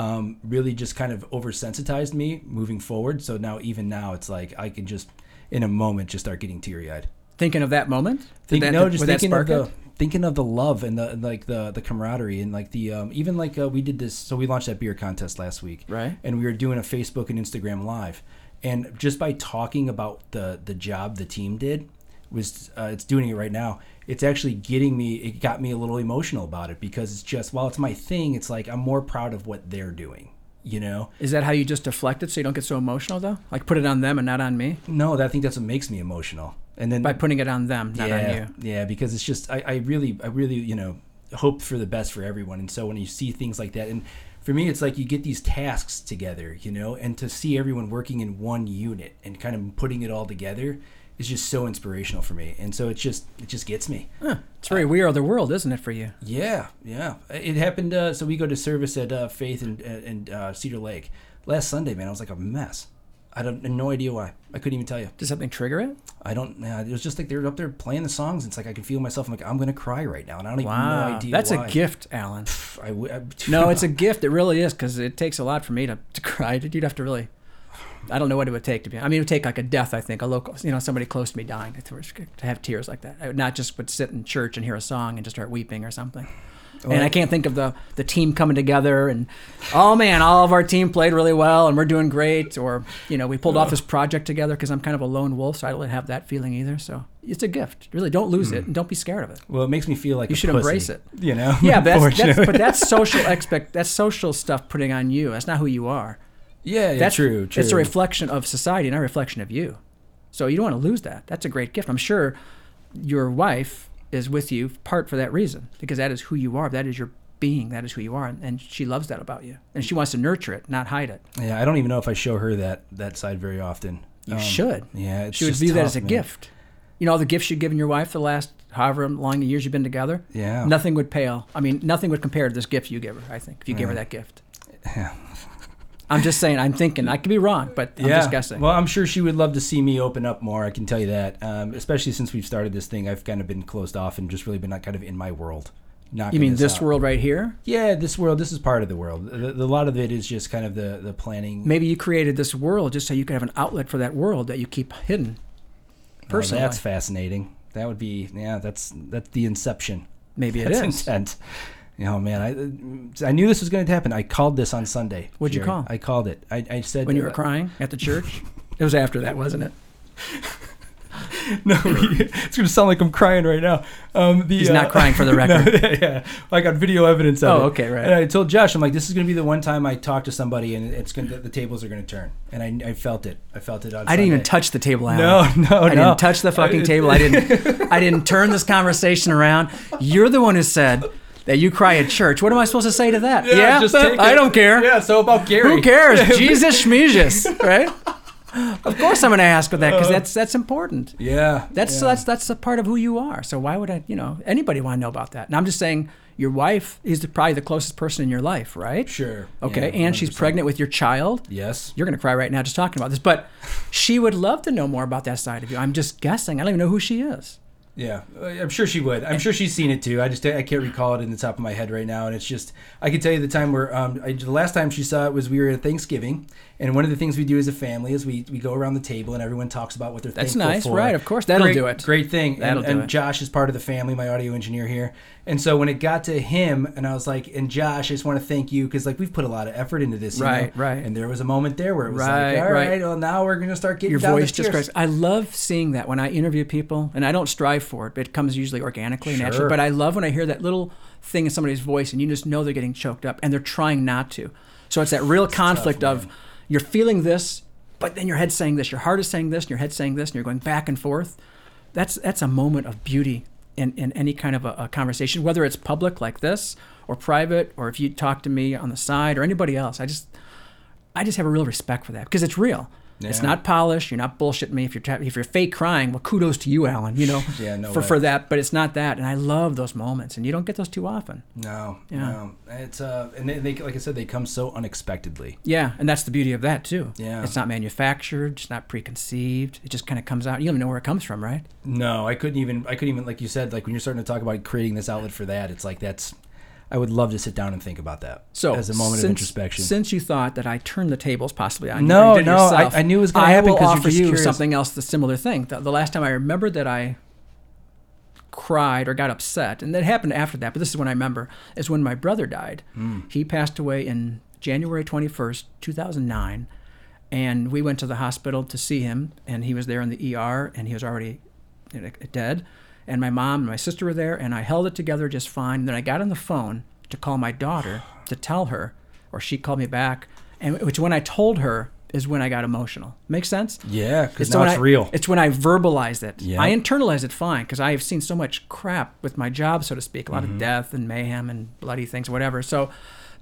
um, really just kind of oversensitized me moving forward. So now, even now, it's like I can just, in a moment, just start getting teary-eyed. Thinking of that moment? Think, that, no, just thinking of the... It? Thinking of the love and the like, the the camaraderie and like the um, even like uh, we did this. So we launched that beer contest last week, right? And we were doing a Facebook and Instagram live, and just by talking about the the job the team did, was uh, it's doing it right now. It's actually getting me. It got me a little emotional about it, because it's just while it's my thing, it's like I'm more proud of what they're doing. You know, is that how you just deflect it so you don't get so emotional though? Like put it on them and not on me? No, that, I think that's what makes me emotional. And then by putting it on them, not yeah, on you. Yeah, because it's just I, I really, I really, you know, hope for the best for everyone. And so when you see things like that, and for me, it's like you get these tasks together, you know, and to see everyone working in one unit and kind of putting it all together is just so inspirational for me. And so it just, it just gets me. Huh. It's very uh, We Are the World, isn't it, for you? Yeah, yeah. It happened. Uh, so we go to service at uh, Faith and and uh, Cedar Lake last Sunday. Man, I was like a mess. I don't, no idea why. I couldn't even tell you. Did something trigger it? I don't know. It was just like they were up there playing the songs. And it's like I can feel myself. I'm like, I'm going to cry right now. And I don't wow. even know idea That's why. That's a gift, Alan. Pff, I w- I, no, it's a gift. It really is, because it takes a lot for me to, to cry. You'd have to really, I don't know what it would take to be. I mean, it would take like a death, I think, a local, you know, somebody close to me dying to, to have tears like that. I would not just would sit in church and hear a song and just start weeping or something. Well, and I can't think of the, the team coming together and, oh, man, all of our team played really well and we're doing great. Or, you know, we pulled uh, off this project together, because I'm kind of a lone wolf, so I don't have that feeling either. So it's a gift. Really, don't lose hmm. it and don't be scared of it. Well, it makes me feel like you a should pussy, embrace it. You know? Yeah, but that's, that's, but that's social expect. That's social stuff putting on you. That's not who you are. Yeah, yeah, that's true, true. It's a reflection of society, not a reflection of you. So you don't want to lose that. That's a great gift. I'm sure your wife is with you part for that reason, because that is who you are, that is your being, that is who you are, and, and she loves that about you, and she wants to nurture it, not hide it. Yeah, I don't even know if I show her that that side very often. You um, should. Yeah, it's she would view tough, that as a man. gift. You know, all the gifts you've given your wife the last however long the years you've been together. Yeah. Nothing would pale. I mean, nothing would compare to this gift you give her. I think if you yeah. give her that gift. Yeah. I'm just saying, I'm thinking. I could be wrong, but I'm yeah. just guessing. Well, I'm sure she would love to see me open up more, I can tell you that. Um, especially since we've started this thing, I've kind of been closed off and just really been kind of in my world. You mean this, this world right here? Yeah, this world. This is part of the world. A lot of it is just kind of the, the planning. Maybe you created this world just so you could have an outlet for that world that you keep hidden. Personally. Oh, that's fascinating. That would be, yeah, that's that's the inception. Maybe it that's is. Intent. Oh, man, I I knew this was going to happen. I called this on Sunday. What'd Jerry. you call? I called it. I, I said... When you were uh, crying at the church? It was after that, wasn't it? No, we, it's going to sound like I'm crying right now. Um, the, He's not uh, crying for the record. No, yeah, yeah. I got video evidence of oh, it. Oh, okay, right. And I told Josh, I'm like, this is going to be the one time I talk to somebody and it's going to, the tables are going to turn. And I, I felt it. I felt it on I Sunday. Didn't even touch the table, Alan. No, no, I no. I didn't touch the fucking I table. I didn't I didn't turn this conversation around. You're the one who said that you cry at church. What am I supposed to say to that? Yeah, yeah just take I it. Don't care. Yeah, so about Gary. Who cares? Jesus schmeezus, right? Of course I'm going to ask for that because that's that's important. Yeah. That's yeah. that's that's a part of who you are. So why would I, you know, anybody want to know about that? And I'm just saying your wife is the, probably the closest person in your life, right? Sure. Okay, yeah, and she's pregnant with your child. Yes. You're going to cry right now just talking about this. But she would love to know more about that side of you. I'm just guessing. I don't even know who she is. Yeah, I'm sure she would. I'm sure she's seen it too. I just I can't recall it in the top of my head right now, and it's just I can tell you the time where um I, the last time she saw it was we were at Thanksgiving, and one of the things we do as a family is we, we go around the table and everyone talks about what they're That's thankful nice, for. That's nice, right? Of course, that'll great, do it. Great thing. That'll and, do and it. Josh is part of the family, my audio engineer here, and so when it got to him, and I was like, and Josh, I just want to thank you because like we've put a lot of effort into this, you right, know? Right. And there was a moment there where it was right, like, all right, right, well now we're gonna start getting your down voice just cries. I love seeing that when I interview people, and I don't strive for it, but it comes usually organically, sure. naturally. But I love when I hear that little thing in somebody's voice and you just know they're getting choked up and they're trying not to. So it's that real it's conflict tough, of you're feeling this, but then your head's saying this, your heart is saying this, and your head's saying this, and you're going back and forth. That's that's a moment of beauty in, in any kind of a, a conversation, whether it's public like this or private, or if you talk to me on the side or anybody else. I just I just have a real respect for that because it's real. Yeah. It's not polished. You're not bullshitting me. If you're tra- if you're fake crying, well, kudos to you, Alan. You know, yeah, no for way. for that. But it's not that, and I love those moments, and you don't get those too often. No, yeah. no. It's uh, and they, they like I said, they come so unexpectedly. Yeah, and that's the beauty of that too. Yeah, it's not manufactured. It's not preconceived. It just kind of comes out. You don't even know where it comes from, right? No, I couldn't even. I couldn't even like you said. Like when you're starting to talk about creating this outlet for that, it's like that's. I would love to sit down and think about that so as a moment since, of introspection. Since you thought that I turned the tables possibly on no, you, no, no, I, I knew it was going to happen because you're just you curious. Something else, the similar thing. The, the last time I remember that I cried or got upset, and that happened after that, but this is when I remember, is when my brother died. Mm. He passed away in January twenty-first, two thousand nine, and we went to the hospital to see him, and he was there in the E R, and he was already you know, dead. And my mom and my sister were there, and I held it together just fine. And then I got on the phone to call my daughter to tell her, or she called me back, and which when I told her is when I got emotional. Make sense? Yeah, because now it's I, real. It's when I verbalized it. Yeah. I internalized it fine, because I have seen so much crap with my job, so to speak, a lot mm-hmm. of death and mayhem and bloody things, whatever. So,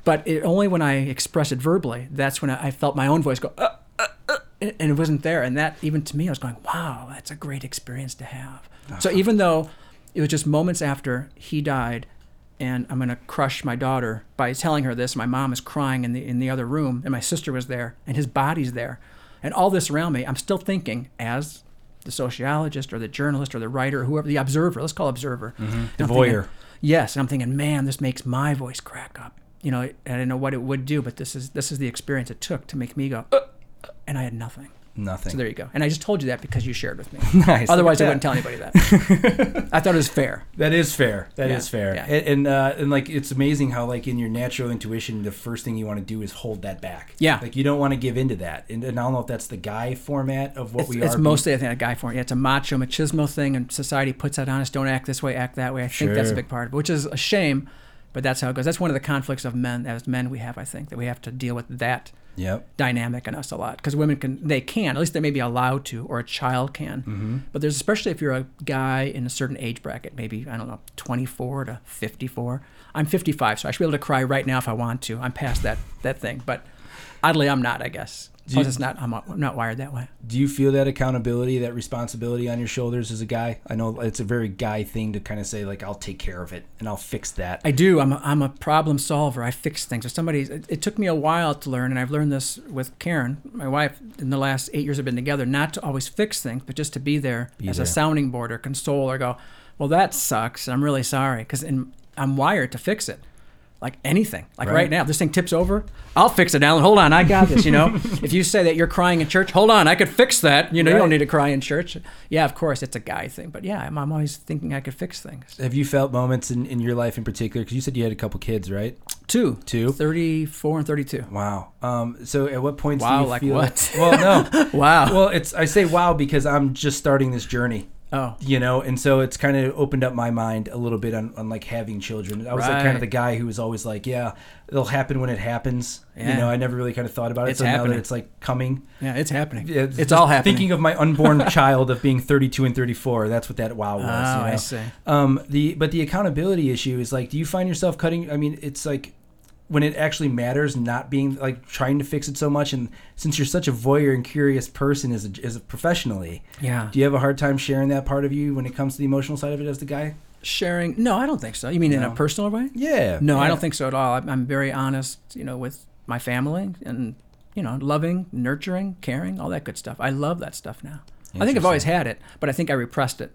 but it, only when I expressed it verbally, that's when I, I felt my own voice go, uh, uh, uh, and it wasn't there. And that, even to me, I was going, wow, that's a great experience to have. So even though it was just moments after he died, and I'm going to crush my daughter by telling her this, my mom is crying in the in the other room, and my sister was there, and his body's there, and all this around me, I'm still thinking as the sociologist or the journalist or the writer or whoever, the observer, let's call observer. Mm-hmm. The I'm voyeur. Thinking, yes, and I'm thinking, man, this makes my voice crack up. You know, I don't know what it would do, but this is this is the experience it took to make me go, uh, uh, and I had nothing. Nothing. So there you go. And I just told you that because you shared with me. Nice. Otherwise, I wouldn't tell anybody that. I thought it was fair. That is fair. That yeah. is fair. Yeah. And and, uh, and like it's amazing how like in your natural intuition, the first thing you want to do is hold that back. Yeah. Like you don't want to give into that. And, and I don't know if that's the guy format of what it's, we are. It's mostly I think a guy format. Yeah, it's a macho machismo thing, and society puts that on us. Don't act this way, act that way. I sure. think that's a big part of it, which is a shame, but that's how it goes. That's one of the conflicts of men as men we have. I think that we have to deal with that. Yep. Dynamic in us a lot because women can they can at least they may be allowed to or a child can mm-hmm. but there's especially if you're a guy in a certain age bracket maybe I don't know twenty-four to fifty-four I'm fifty-five so I should be able to cry right now if I want to I'm past that that thing but oddly I'm not I guess because it's not I'm, I'm not wired that way. Do you feel that accountability that responsibility on your shoulders as a guy? I know it's a very guy thing to kind of say like I'll take care of it and I'll fix that. I do. I'm a, I'm a problem solver. I fix things. If somebody it, it took me a while to learn and I've learned this with Karen, my wife, in the last eight years we've been together, not to always fix things but just to be there be as there. A sounding board or console or go, "Well, that sucks. I'm really sorry." Cuz I'm wired to fix it. Like anything, like right. right now, if this thing tips over, I'll fix it, Alan. Hold on, I got this, you know. If you say that you're crying in church, hold on, I could fix that. You know, right. You don't need to cry in church. Yeah, of course, it's a guy thing. But yeah, I'm, I'm always thinking I could fix things. Have you felt moments in, in your life in particular? Because you said you had a couple kids, right? Two. Two? thirty-four and thirty-two. Wow. Um, so at what points wow, do you like feel... Wow, like what? Well, no. Wow. Well, it's I say wow because I'm just starting this journey. Oh, you know, and so it's kind of opened up my mind a little bit on, on like having children. I was right. like kind of the guy who was always like, yeah, it'll happen when it happens. Yeah. You know, I never really kind of thought about it. It's so happening. Now that it's like coming. Yeah, it's happening. It's, it's all happening. Thinking of my unborn child of being thirty-two and thirty-four, that's what that wow was. Oh, you know? I see. Um, the but the accountability issue is like, do you find yourself cutting? I mean, it's like when it actually matters, not being like trying to fix it so much. And since you're such a voyeur and curious person as a, as a professionally, yeah, do you have a hard time sharing that part of you when it comes to the emotional side of it as the guy? Sharing? No, I don't think so. You mean no. in a personal way? Yeah. No, yeah. I don't think so at all. I'm very honest, you know, with my family and, you know, loving, nurturing, caring, all that good stuff. I love that stuff now. I think I've always had it, but I think I repressed it.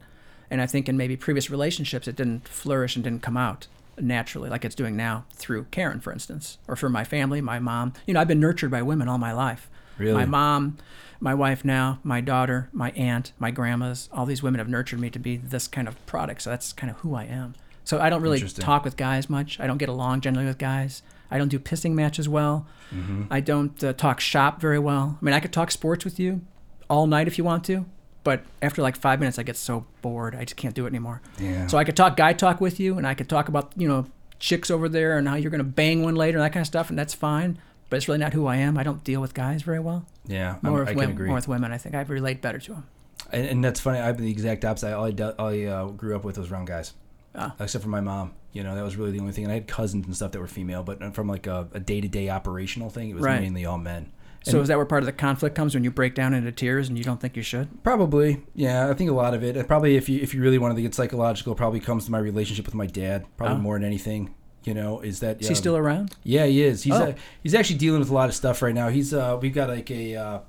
And I think in maybe previous relationships, it didn't flourish and didn't come out naturally like it's doing now through Karen, for instance, or for my family, my mom. You know, I've been nurtured by women all my life. Really? My mom, my wife now, my daughter, my aunt, my grandmas, all these women have nurtured me to be this kind of product. So that's kind of who I am. So I don't really talk with guys much. I don't get along generally with guys. I don't do pissing matches well. Mm-hmm. I don't uh, talk shop very well. I mean, I could talk sports with you all night if you want to, but after like five minutes, I get so bored. I just can't do it anymore. Yeah. So I could talk guy talk with you, and I could talk about, you know, chicks over there and how you're going to bang one later and that kind of stuff, and that's fine. But it's really not who I am. I don't deal with guys very well. Yeah, more I women, can agree. More with women, I think. I relate better to them. And, and that's funny. I've been the exact opposite. All I, de- all I uh, grew up with was round guys, ah. except for my mom. You know, that was really the only thing. And I had cousins and stuff that were female, but from like a, a day-to-day operational thing, it was right. mainly all men. So and is that where part of the conflict comes, when you break down into tears and you don't think you should? Probably, yeah. I think a lot of it. Probably, if you if you really wanted to get psychological, it probably comes to my relationship with my dad. Probably oh. more than anything. You know, is that is he know, still around? Yeah, he is. He's oh. uh, he's actually dealing with a lot of stuff right now. He's uh, we've got like a uh,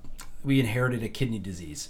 we inherited a kidney disease,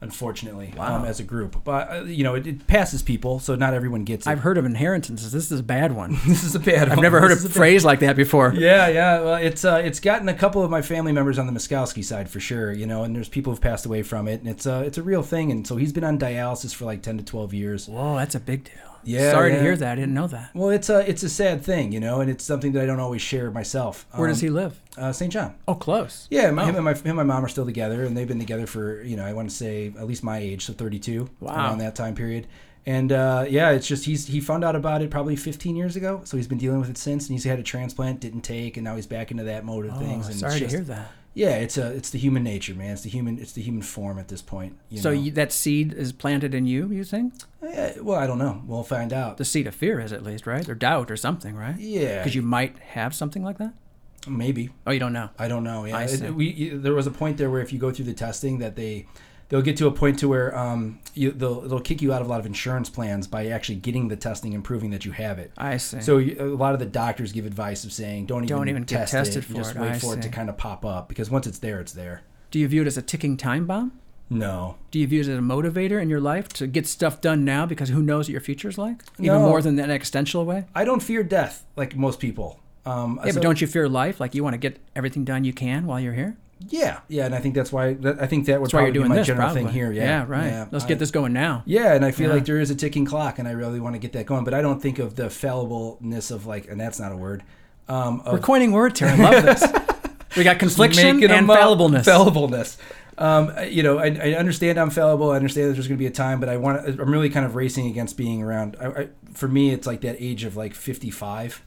unfortunately, wow. um, as a group. But uh, you know, it, it passes people, so not everyone gets it. I've heard of inheritances. This is a bad one. This is a bad one. I've never heard a phrase like that before. Yeah, yeah. Well, it's uh, it's gotten a couple of my family members on the Miskalski side for sure. You know, and there's people who've passed away from it, and it's uh, it's a real thing. And so he's been on dialysis for like ten to twelve years. Whoa, that's a big deal. Yeah, sorry yeah. to hear that. I didn't know that. Well, it's a it's a sad thing, you know, and it's something that I don't always share myself. Where um, does he live? Uh, Saint John. Oh, close. Yeah, my, oh. him and my him and my mom are still together, and they've been together for, you know, I want to say at least my age, so thirty-two, wow. around that time period. And uh, yeah, it's just he's he found out about it probably fifteen years ago, so he's been dealing with it since, and he's had a transplant, didn't take, and now he's back into that mode of oh, things. And sorry just, to hear that. Yeah, it's a it's the human nature, man. It's the human it's the human form at this point. You so know? You, that seed is planted in you, you think? Uh, well, I don't know. We'll find out. The seed of fear is, at least, right? Or doubt or something, right? Yeah. Because you might have something like that? Maybe. Oh, you don't know? I don't know. Yeah. I see. It, we, there was a point there where if you go through the testing that they... They'll get to a point to where um, you, they'll they'll kick you out of a lot of insurance plans by actually getting the testing and proving that you have it. I see. So you, a lot of the doctors give advice of saying don't, don't even, even test get tested it. For just it. Wait I for see. It to kind of pop up, because once it's there, it's there. Do you view it as a ticking time bomb? No. Do you view it as a motivator in your life to get stuff done now, because who knows what your future's like? Even no. more than that existential way. I don't fear death like most people. Um, yeah, so, but don't you fear life? Like you want to get everything done you can while you're here. Yeah, yeah, and I think that's why that, I think that would that's probably be my this, general probably. Thing here. Yeah, yeah right. Yeah, Let's I, get this going now. Yeah, and I feel yeah. like there is a ticking clock, and I really want to get that going. But I don't think of the fallibleness of like, and that's not a word. Um, of, We're coining words here. I love this. We got confliction and fallibleness. Fallibleness. Um, you know, I, I understand I'm fallible. I understand that there's going to be a time, but I want. I'm really kind of racing against being around. I, I, for me, it's like that age of like fifty-five.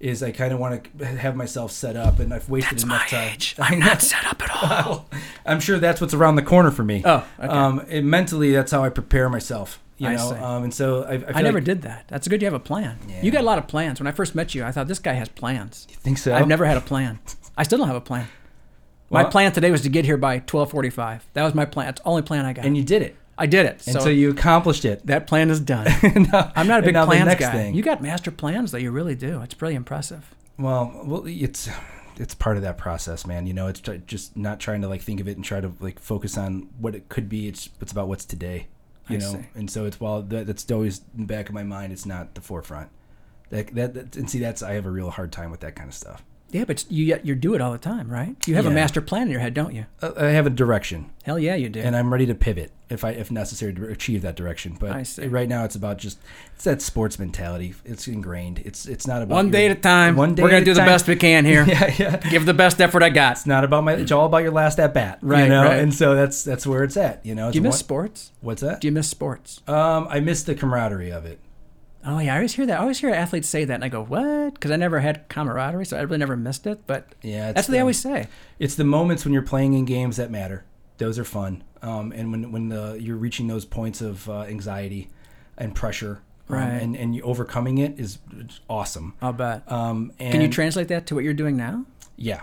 Is I kind of want to have myself set up, and I've wasted that's enough time. Age. I'm not set up at all. I'm sure that's what's around the corner for me. Oh, okay. Um, it, mentally, that's how I prepare myself. You I know, see. Um, and so I, I, feel I never like, did that. That's good. You have a plan. Yeah. You got a lot of plans. When I first met you, I thought this guy has plans. You think so? I've never had a plan. I still don't have a plan. Well, my plan today was to get here by twelve forty-five. That was my plan. That's the only plan I got. And you did it. I did it. And so, so you accomplished it. That plan is done. no, I'm not a big plans next guy. Thing. You got master plans, though. You really do. It's pretty impressive. Well, well, it's it's part of that process, man. You know, it's t- just not trying to like think of it and try to like focus on what it could be. It's it's about what's today. You I know, see. And so it's while that, that's always in the back of my mind. It's not the forefront. That that, that and see, that's I have a real hard time with that kind of stuff. Yeah, but you you do it all the time, right? You have yeah. a master plan in your head, don't you? Uh, I have a direction. Hell yeah, you do. And I'm ready to pivot if I if necessary to achieve that direction. But right now, it's about just it's that sports mentality. It's ingrained. It's it's not about one your, day at a time. One day we're gonna do time. the best we can here. yeah, yeah. Give the best effort I got. It's not about my. It's all about your last at bat, right? You know? Right. And so that's that's where it's at. You know. It's do you miss one, sports? What's that? Do you miss sports? Um, I miss the camaraderie of it. Oh, yeah, I always hear that. I always hear athletes say that, and I go, what? Because I never had camaraderie, so I really never missed it, but yeah, that's what the, they always say. It's the moments when you're playing in games that matter. Those are fun. Um, and when, when the, you're reaching those points of uh, anxiety and pressure, right. um, and, and you overcoming it is awesome. I'll bet. Um, and Can you translate that to what you're doing now? Yeah,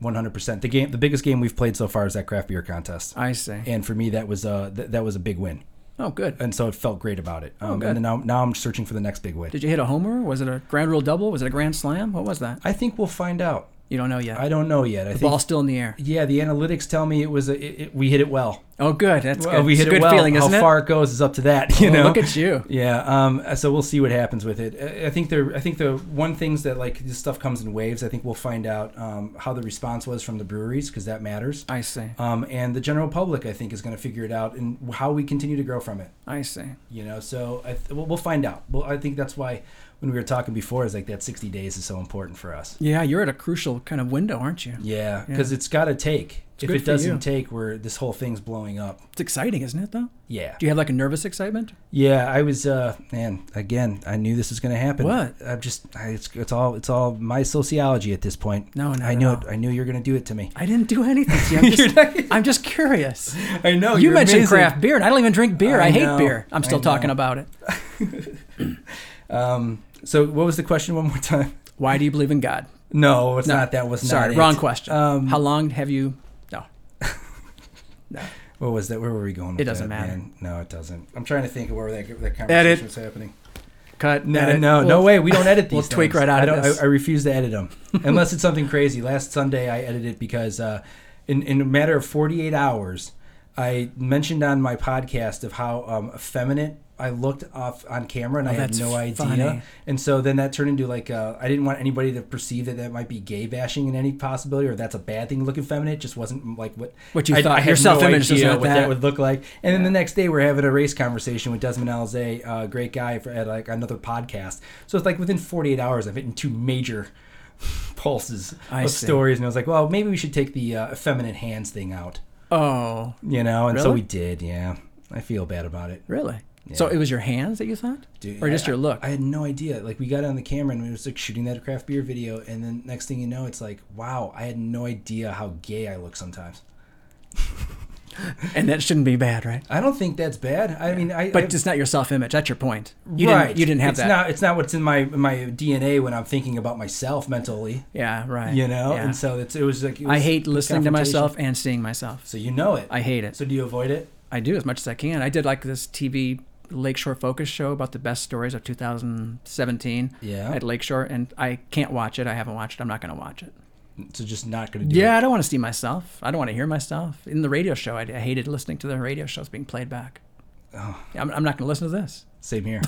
one hundred percent. The game, the biggest game we've played so far is that craft beer contest. I see. And for me, that was a, th- that was a big win. Oh, good. And so it felt great about it. Um, oh, good. And then now, now I'm searching for the next big win. Did you hit a homer? Was it a ground rule double? Was it a grand slam? What was that? I think we'll find out. You don't know yet. I don't know yet. The I think, ball's still in the air. Yeah, the analytics tell me it was a, it, it, we hit it well. Oh, good. That's well, good. We hit it's a good it well. Feeling, isn't How it? far it goes is up to that. You oh, know. Look at you. Yeah. Um. So we'll see what happens with it. I, I think there. I think the one things that like this stuff comes in waves. I think we'll find out um, how the response was from the breweries because that matters. I see. Um. And the general public, I think, is going to figure it out and how we continue to grow from it. I see. You know. So I th- we'll, we'll find out. Well, I think that's why. When we were talking before, it's like that sixty days is so important for us. Yeah, you're at a crucial kind of window, aren't you? Yeah, because yeah. it's got to take. It's if it doesn't you. take, we're this whole thing's blowing up. It's exciting, isn't it, though? Yeah. Do you have like a nervous excitement? Yeah, I was. Uh, man, again, I knew this was going to happen. What? I'm just. I, it's, it's all. It's all my sociology at this point. No, no. I knew. It, I knew you were going to do it to me. I didn't do anything. See, I'm, just, not, I'm just curious. I know. You mentioned amazing. craft beer, and I don't even drink beer. I, I hate beer. I'm still talking about it. um. So what was the question one more time? Why do you believe in God? No, it's no. not. That was Sorry, not Sorry, wrong it. question. Um, How long have you... No. no. What was that? Where were we going with It doesn't that, matter. Man? No, it doesn't. I'm trying to think of where that, that conversation edit. was happening. Cut. No, edit. no, we'll, no way. We don't edit these We'll things. tweak right out I don't, of this. I, I refuse to edit them. Unless it's something crazy. Last Sunday, I edited because uh, in, in a matter of forty-eight hours, I mentioned on my podcast of how um, effeminate I looked off on camera and oh, I had no idea. Funny. And so then that turned into like, uh, I didn't want anybody to perceive that that might be gay bashing in any possibility or that's a bad thing looking feminine. It just wasn't like what, what you I, thought. I Your self-image no idea like what that. that would look like. And then yeah. the next day we're having a race conversation with Desmond Alze, a great guy for, at like another podcast. So it's like within forty-eight hours, I've hit two major pulses I of see. stories. And I was like, well, maybe we should take the uh, effeminate hands thing out. Oh. You know, and really? so we did. Yeah. I feel bad about it. Really? Yeah. So it was your hands that you thought? Dude, or just I, your look? I had no idea. Like, we got on the camera and we was like shooting that craft beer video. And then next thing you know, it's like, wow, I had no idea how gay I look sometimes. And that shouldn't be bad, right? I don't think that's bad. I yeah. mean, I but I, it's not your self-image. That's your point. You right? Didn't, you didn't have it's that. Not, it's not what's in my my D N A when I'm thinking about myself mentally. Yeah, right. You know, yeah. and so it's it was like it was I hate listening to myself and seeing myself. So you know it. I hate it. So do you avoid it? I do as much as I can. I did like this T V Lakeshore Focus show about the best stories of two thousand seventeen yeah. at Lakeshore, and I can't watch it. I haven't watched it. I'm not going to watch it. So just not going to do yeah, it? Yeah, I don't want to see myself. I don't want to hear myself. In the radio show, I, I hated listening to the radio shows being played back. Oh. Yeah, I'm, I'm not going to listen to this. Same here.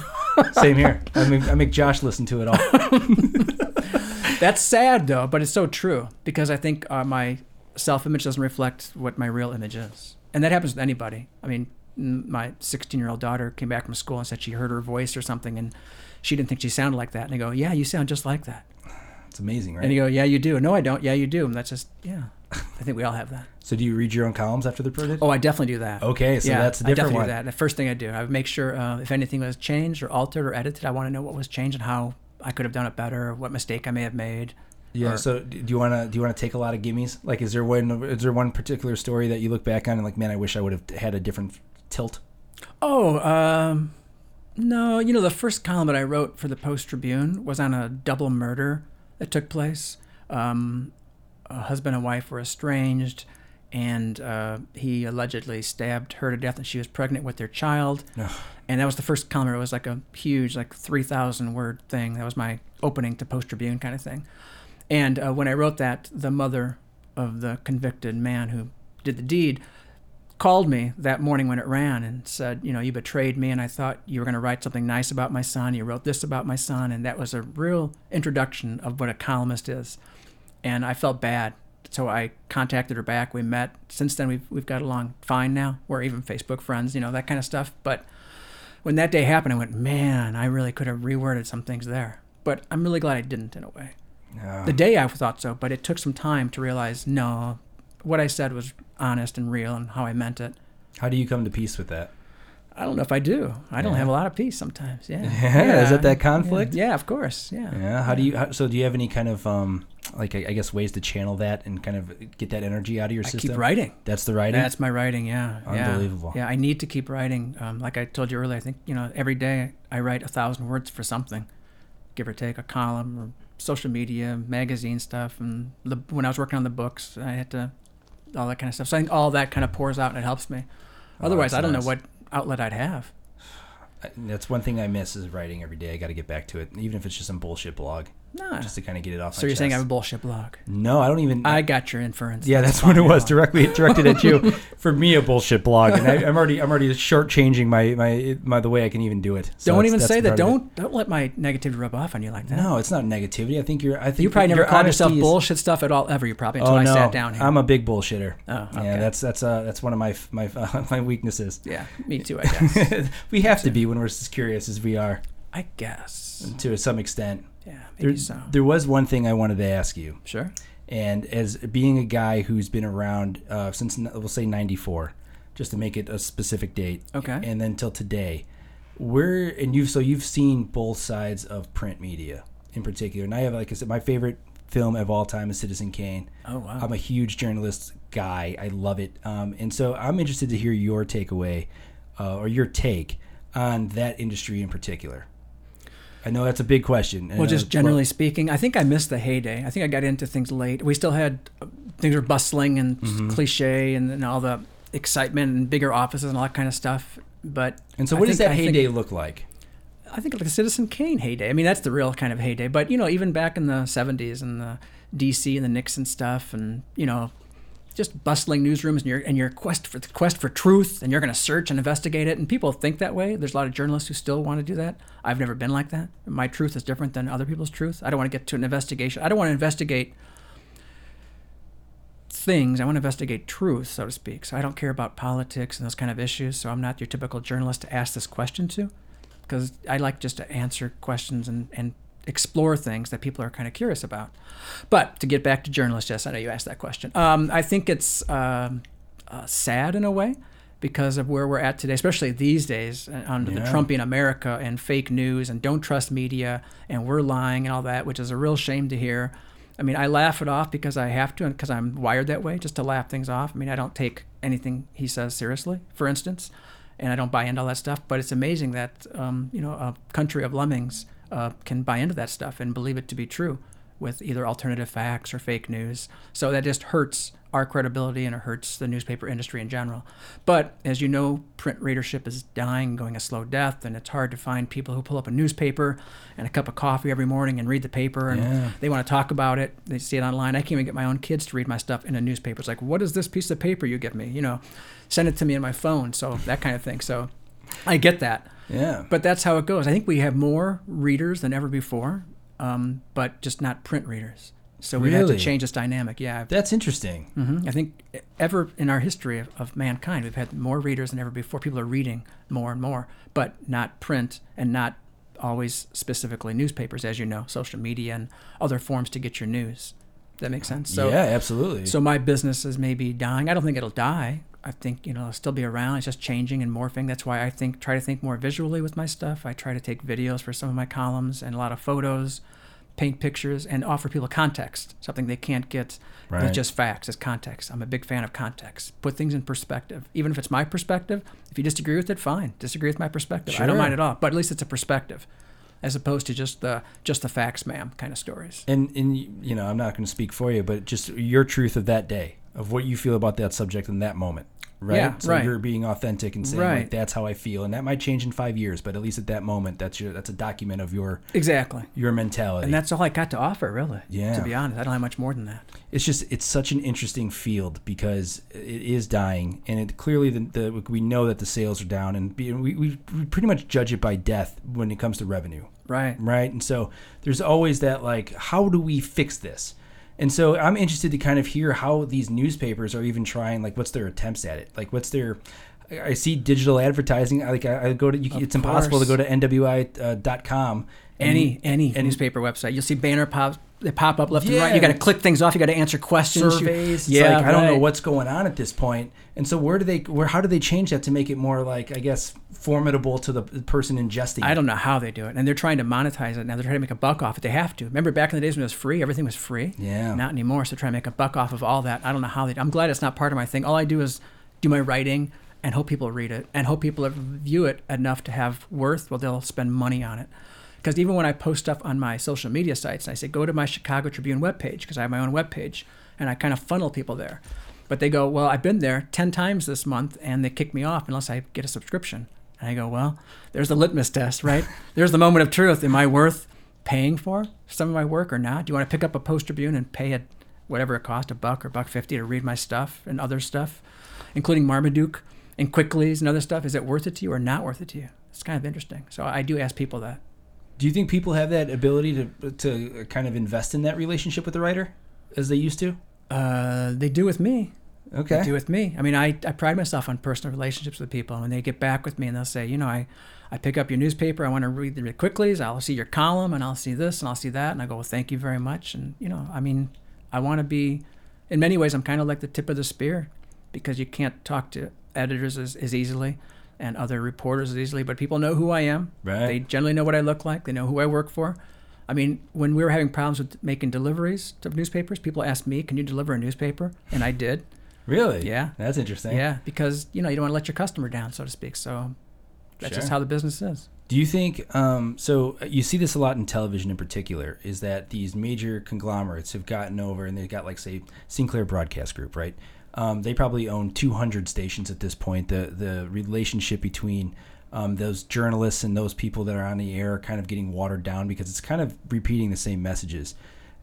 Same here. I make, I make Josh listen to it all. That's sad, though, but it's so true because I think uh, my self-image doesn't reflect what my real image is. And that happens with anybody. I mean, my sixteen-year-old daughter came back from school and said she heard her voice or something, and she didn't think she sounded like that. And I go, yeah, you sound just like that. It's amazing, right? And you go, yeah, you do. No, I don't. Yeah, you do. And that's just, yeah. I think we all have that. So do you read your own columns after they're printed? Oh, I definitely do that. Okay, so yeah, that's a different I definitely one. do that. The first thing I do, I would make sure uh, if anything was changed or altered or edited, I want to know what was changed and how I could have done it better, what mistake I may have made. Yeah. Or, so, do you wanna do you wanna take a lot of gimmies? Like, is there one is there one particular story that you look back on and like, man, I wish I would have had a different tilt? Oh, um, no. You know, the first column that I wrote for the Post-Tribune was on a double murder that took place. Um, a husband and wife were estranged, and uh, he allegedly stabbed her to death, and she was pregnant with their child. And that was the first column. It was like a huge, like three thousand word thing. That was my opening to Post-Tribune kind of thing. And uh, when I wrote that, the mother of the convicted man who did the deed called me that morning when it ran and said, you know, you betrayed me, and I thought you were going to write something nice about my son. You wrote this about my son. And that was a real introduction of what a columnist is. and I felt bad. So I contacted her back. We met. Since then, we've we've got along fine now. We're even Facebook friends, you know, that kind of stuff. But when that day happened, I went, man, I really could have reworded some things there. But I'm really glad I didn't, in a way. Uh, the day I thought so, but it took some time to realize, no, what I said was honest and real and how I meant it. How do you come to peace with that? I don't know if I do. I yeah. don't have a lot of peace sometimes. Yeah. Yeah. yeah. Is that that conflict? Yeah, yeah, of course. Yeah. Yeah. How do you, how, so do you have any kind of, um, like, I guess, ways to channel that and kind of get that energy out of your I system? I keep writing. That's the writing? That's my writing, yeah. Unbelievable. Yeah, yeah, I need to keep writing. Um, like I told you earlier, I think, you know, every day I write a thousand words for something, give or take, a column or social media, magazine stuff. And the, when I was working on the books, I had to, all that kind of stuff. So I think all that kind of pours out and it helps me. Oh, otherwise, I don't nice. know what outlet I'd have. That's one thing I miss is writing every day. I got to get back to it, even if it's just some bullshit blog. No. Just to kind of get it off my So you're chest. saying I have a bullshit blog? No, I don't even... I, I got your inference. Yeah, that's, that's what it was, directly directed at you. For me, a bullshit blog. And I, I'm already I'm already shortchanging my, my, my, the way I can even do it. So don't even say that. Don't don't let my negativity rub off on you like that. No, it's not negativity. I think you're... I think you probably never called yourself is... bullshit stuff at all, ever, you probably, until oh, no. I sat down here. I'm a big bullshitter. Oh, okay. Yeah, that's that's uh, that's one of my my uh, my weaknesses. Yeah, me too, I guess. We have to be when we're as curious as we are. I guess. To some extent. Yeah, maybe there, so. There was one thing I wanted to ask you. Sure. And as being a guy who's been around uh, since, we'll say, ninety-four, just to make it a specific date. Okay. And then till today, where and you've so you've seen both sides of print media in particular. And I have, like I said, my favorite film of all time is Citizen Kane. Oh, wow. I'm a huge journalist guy. I love it. Um, and so I'm interested to hear your takeaway uh, or your take on that industry in particular. I know that's a big question. Well, just generally speaking, I think I missed the heyday. I think I got into things late. We still had, things were bustling and mm-hmm. cliche and, and all the excitement and bigger offices and all that kind of stuff. But And so what I does think, that heyday think, look like? I think like a Citizen Kane heyday. I mean, that's the real kind of heyday. But, you know, even back in the seventies and the D C and the Nixon stuff and, you know, just bustling newsrooms and your and your quest for quest for truth, and you're going to search and investigate it. And people think that way. There's a lot of journalists who still want to do that. I've never been like that. My truth is different than other people's truth. I don't want to get to an investigation. I don't want to investigate things. I want to investigate truth, so to speak. So I don't care about politics and those kind of issues. So I'm not your typical journalist to ask this question to, because I like just to answer questions and, and explore things that people are kind of curious about. But to get back to journalists, yes, I know you asked that question. Um, I think it's um, uh, sad in a way because of where we're at today, especially these days under yeah. the Trumpian America and fake news and don't trust media and we're lying and all that, which is a real shame to hear. I mean, I laugh it off because I have to and because I'm wired that way, just to laugh things off. I mean, I don't take anything he says seriously, for instance, and I don't buy into all that stuff. But it's amazing that, um, you know, a country of lemmings Uh, can buy into that stuff and believe it to be true with either alternative facts or fake news. So that just hurts our credibility and it hurts the newspaper industry in general. But as you know, print readership is dying, going a slow death, and it's hard to find people who pull up a newspaper and a cup of coffee every morning and read the paper and yeah. they want to talk about it. They see it online. I can't even get my own kids to read my stuff in a newspaper. It's like, what is this piece of paper you give me? You know, send it to me on my phone. So that kind of thing. So I get that. Yeah, but that's how it goes. I think we have more readers than ever before, um, but just not print readers. So we really? have to change this dynamic. Yeah, that's interesting. Mm-hmm. I think ever in our history of, of mankind, we've had more readers than ever before. People are reading more and more, but not print and not always specifically newspapers, as you know, social media and other forms to get your news. That makes sense. So, yeah, absolutely. So my business is maybe dying. I don't think it'll die. I think, you know, it'll still be around. It's just changing and morphing. That's why I think try to think more visually with my stuff. I try to take videos for some of my columns and a lot of photos, paint pictures, and offer people context, something they can't get right. with just facts. It's context. I'm a big fan of context. Put things in perspective. Even if it's my perspective, if you disagree with it, fine. Disagree with my perspective. Sure. I don't mind at all, but at least it's a perspective, as opposed to just the just the facts, ma'am, kind of stories. And, and you know, I'm not going to speak for you, but just your truth of that day, of what you feel about that subject in that moment, right? Yeah, so right. you're being authentic and saying, right. like, that's how I feel. And that might change in five years, but at least at that moment, that's your that's a document of your exactly your mentality. And that's all I got to offer, really, yeah. to be honest. I don't have much more than that. It's just, it's such an interesting field because it is dying. And it clearly, the, the we know that the sales are down. And we, we we pretty much judge it by death when it comes to revenue. Right. Right? And so there's always that, like, how do we fix this? And so I'm interested to kind of hear how these newspapers are even trying, like, what's their attempts at it? Like, what's their... I see digital advertising. Like, I, I go to... You, it's course. impossible to go to N W I dot com. Uh, any any and, newspaper website. You'll see banner pops. They pop up left yeah. and right. You got to click things off. You got to answer questions. Surveys. You, yeah, like, right. I don't know what's going on at this point. And so where do they? Where how do they change that to make it more like I guess formidable to the person ingesting? I don't know how they do it. And they're trying to monetize it now. They're trying to make a buck off it. They have to. Remember back in the days when it was free, everything was free. Yeah. Not anymore. So trying to make a buck off of all that. I don't know how they. Do. I'm glad it's not part of my thing. All I do is do my writing and hope people read it and hope people view it enough to have worth. Well, they'll spend money on it. Because even when I post stuff on my social media sites, I say, go to my Chicago Tribune webpage, because I have my own webpage, and I kind of funnel people there. But they go, well, I've been there ten times this month, and they kick me off unless I get a subscription. And I go, well, there's the litmus test, right? There's the moment of truth. Am I worth paying for some of my work or not? Do you want to pick up a Post-Tribune and pay it, whatever it cost, a buck or buck fifty to read my stuff and other stuff, including Marmaduke and Quicklies and other stuff? Is it worth it to you or not worth it to you? It's kind of interesting. So I do ask people that. Do you think people have that ability to to kind of invest in that relationship with the writer as they used to? Uh, they do with me. Okay. They do with me. I mean, I, I pride myself on personal relationships with people. And they get back with me and they'll say, you know, I, I pick up your newspaper. I want to read the Quicklies. I'll see your column and I'll see this and I'll see that. And I go, well, thank you very much. And, you know, I mean, I want to be, in many ways, I'm kind of like the tip of the spear because you can't talk to editors as, as easily. And other reporters as easily, but people know who I am. Right. They generally know what I look like. They know who I work for. I mean, when we were having problems with making deliveries of newspapers, people asked me, can you deliver a newspaper? And I did. Really? Yeah. That's interesting. Yeah, because, you know, you don't want to let your customer down, so to speak. So that's sure. just how the business is. Do you think, um, so you see this a lot in television in particular, is that these major conglomerates have gotten over, and they've got, like, say, Sinclair Broadcast Group, right? Um, they probably own two hundred stations at this point. The the relationship between um, those journalists and those people that are on the air are kind of getting watered down because it's kind of repeating the same messages.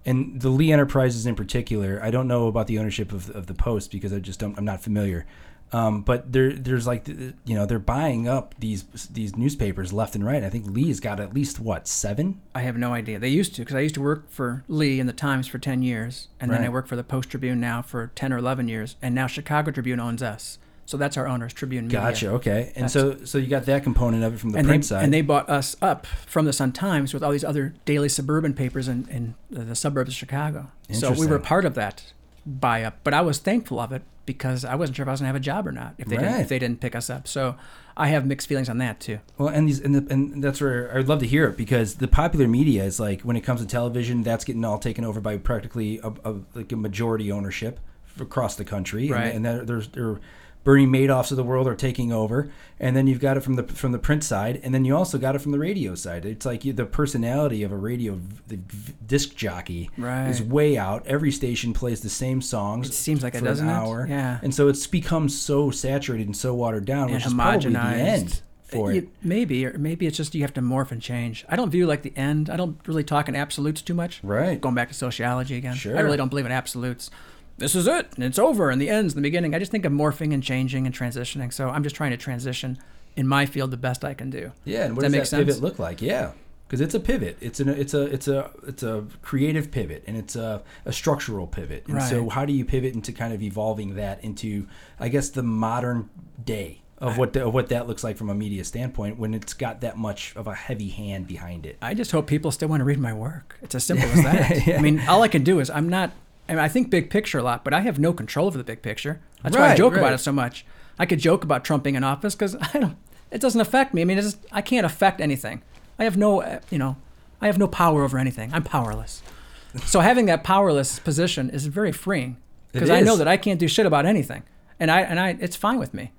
And the Lee Enterprises in particular, I don't know about the ownership of of the Post because I just don't. I'm not familiar. Um, but there there's like you know they're buying up these these newspapers left and right. I think Lee's got at least what seven. I have no idea. They used to because I used to work for Lee and the Times for ten years, and right. then I work for the Post Tribune now for ten or eleven years, and now Chicago Tribune owns us. So that's our owners, Tribune Media. Gotcha. Okay, and that's, so so you got that component of it from the print they, side, and they bought us up from the Sun Times with all these other daily suburban papers in in the suburbs of Chicago. So we were part of that buy up, but I was thankful of it. Because I wasn't sure if I was gonna have a job or not if they right. didn't, if they didn't pick us up. So I have mixed feelings on that too. Well, and these and, the, and that's where I'd love to hear it because the popular media is like when it comes to television, that's getting all taken over by practically a, a like a majority ownership across the country, right? And, and there's there. Bernie Madoffs of the world are taking over, and then you've got it from the from the print side, and then you also got it from the radio side. It's like you, the personality of a radio the disc jockey right. is way out. Every station plays the same songs. It seems like for it doesn't an hour, it? Yeah. And so it's become so saturated and so watered down, which and is probably the end for you, it. Maybe or maybe it's just you have to morph and change. I don't view like the end. I don't really talk in absolutes too much. Right. Going back to sociology again, sure. I really don't believe in absolutes. This is it, and it's over, and the end's the beginning. I just think of morphing and changing and transitioning. So I'm just trying to transition in my field the best I can do. Yeah, and what does that, does that pivot look like? Yeah, because it's a pivot. It's an it's a it's a it's a creative pivot, and it's a, a structural pivot. And right. so how do you pivot into kind of evolving that into, I guess, the modern day of what the, of what that looks like from a media standpoint when it's got that much of a heavy hand behind it? I just hope people still want to read my work. It's as simple as that. yeah. I mean, all I can do is I'm not. I mean, I think big picture a lot, but I have no control over the big picture. That's right, why I joke right. about it so much. I could joke about Trump being in office because I don't. It doesn't affect me. I mean, it's just, I can't affect anything. I have no, you know, I have no power over anything. I'm powerless. So having that powerless position is very freeing because I know that I can't do shit about anything, and I and I it's fine with me.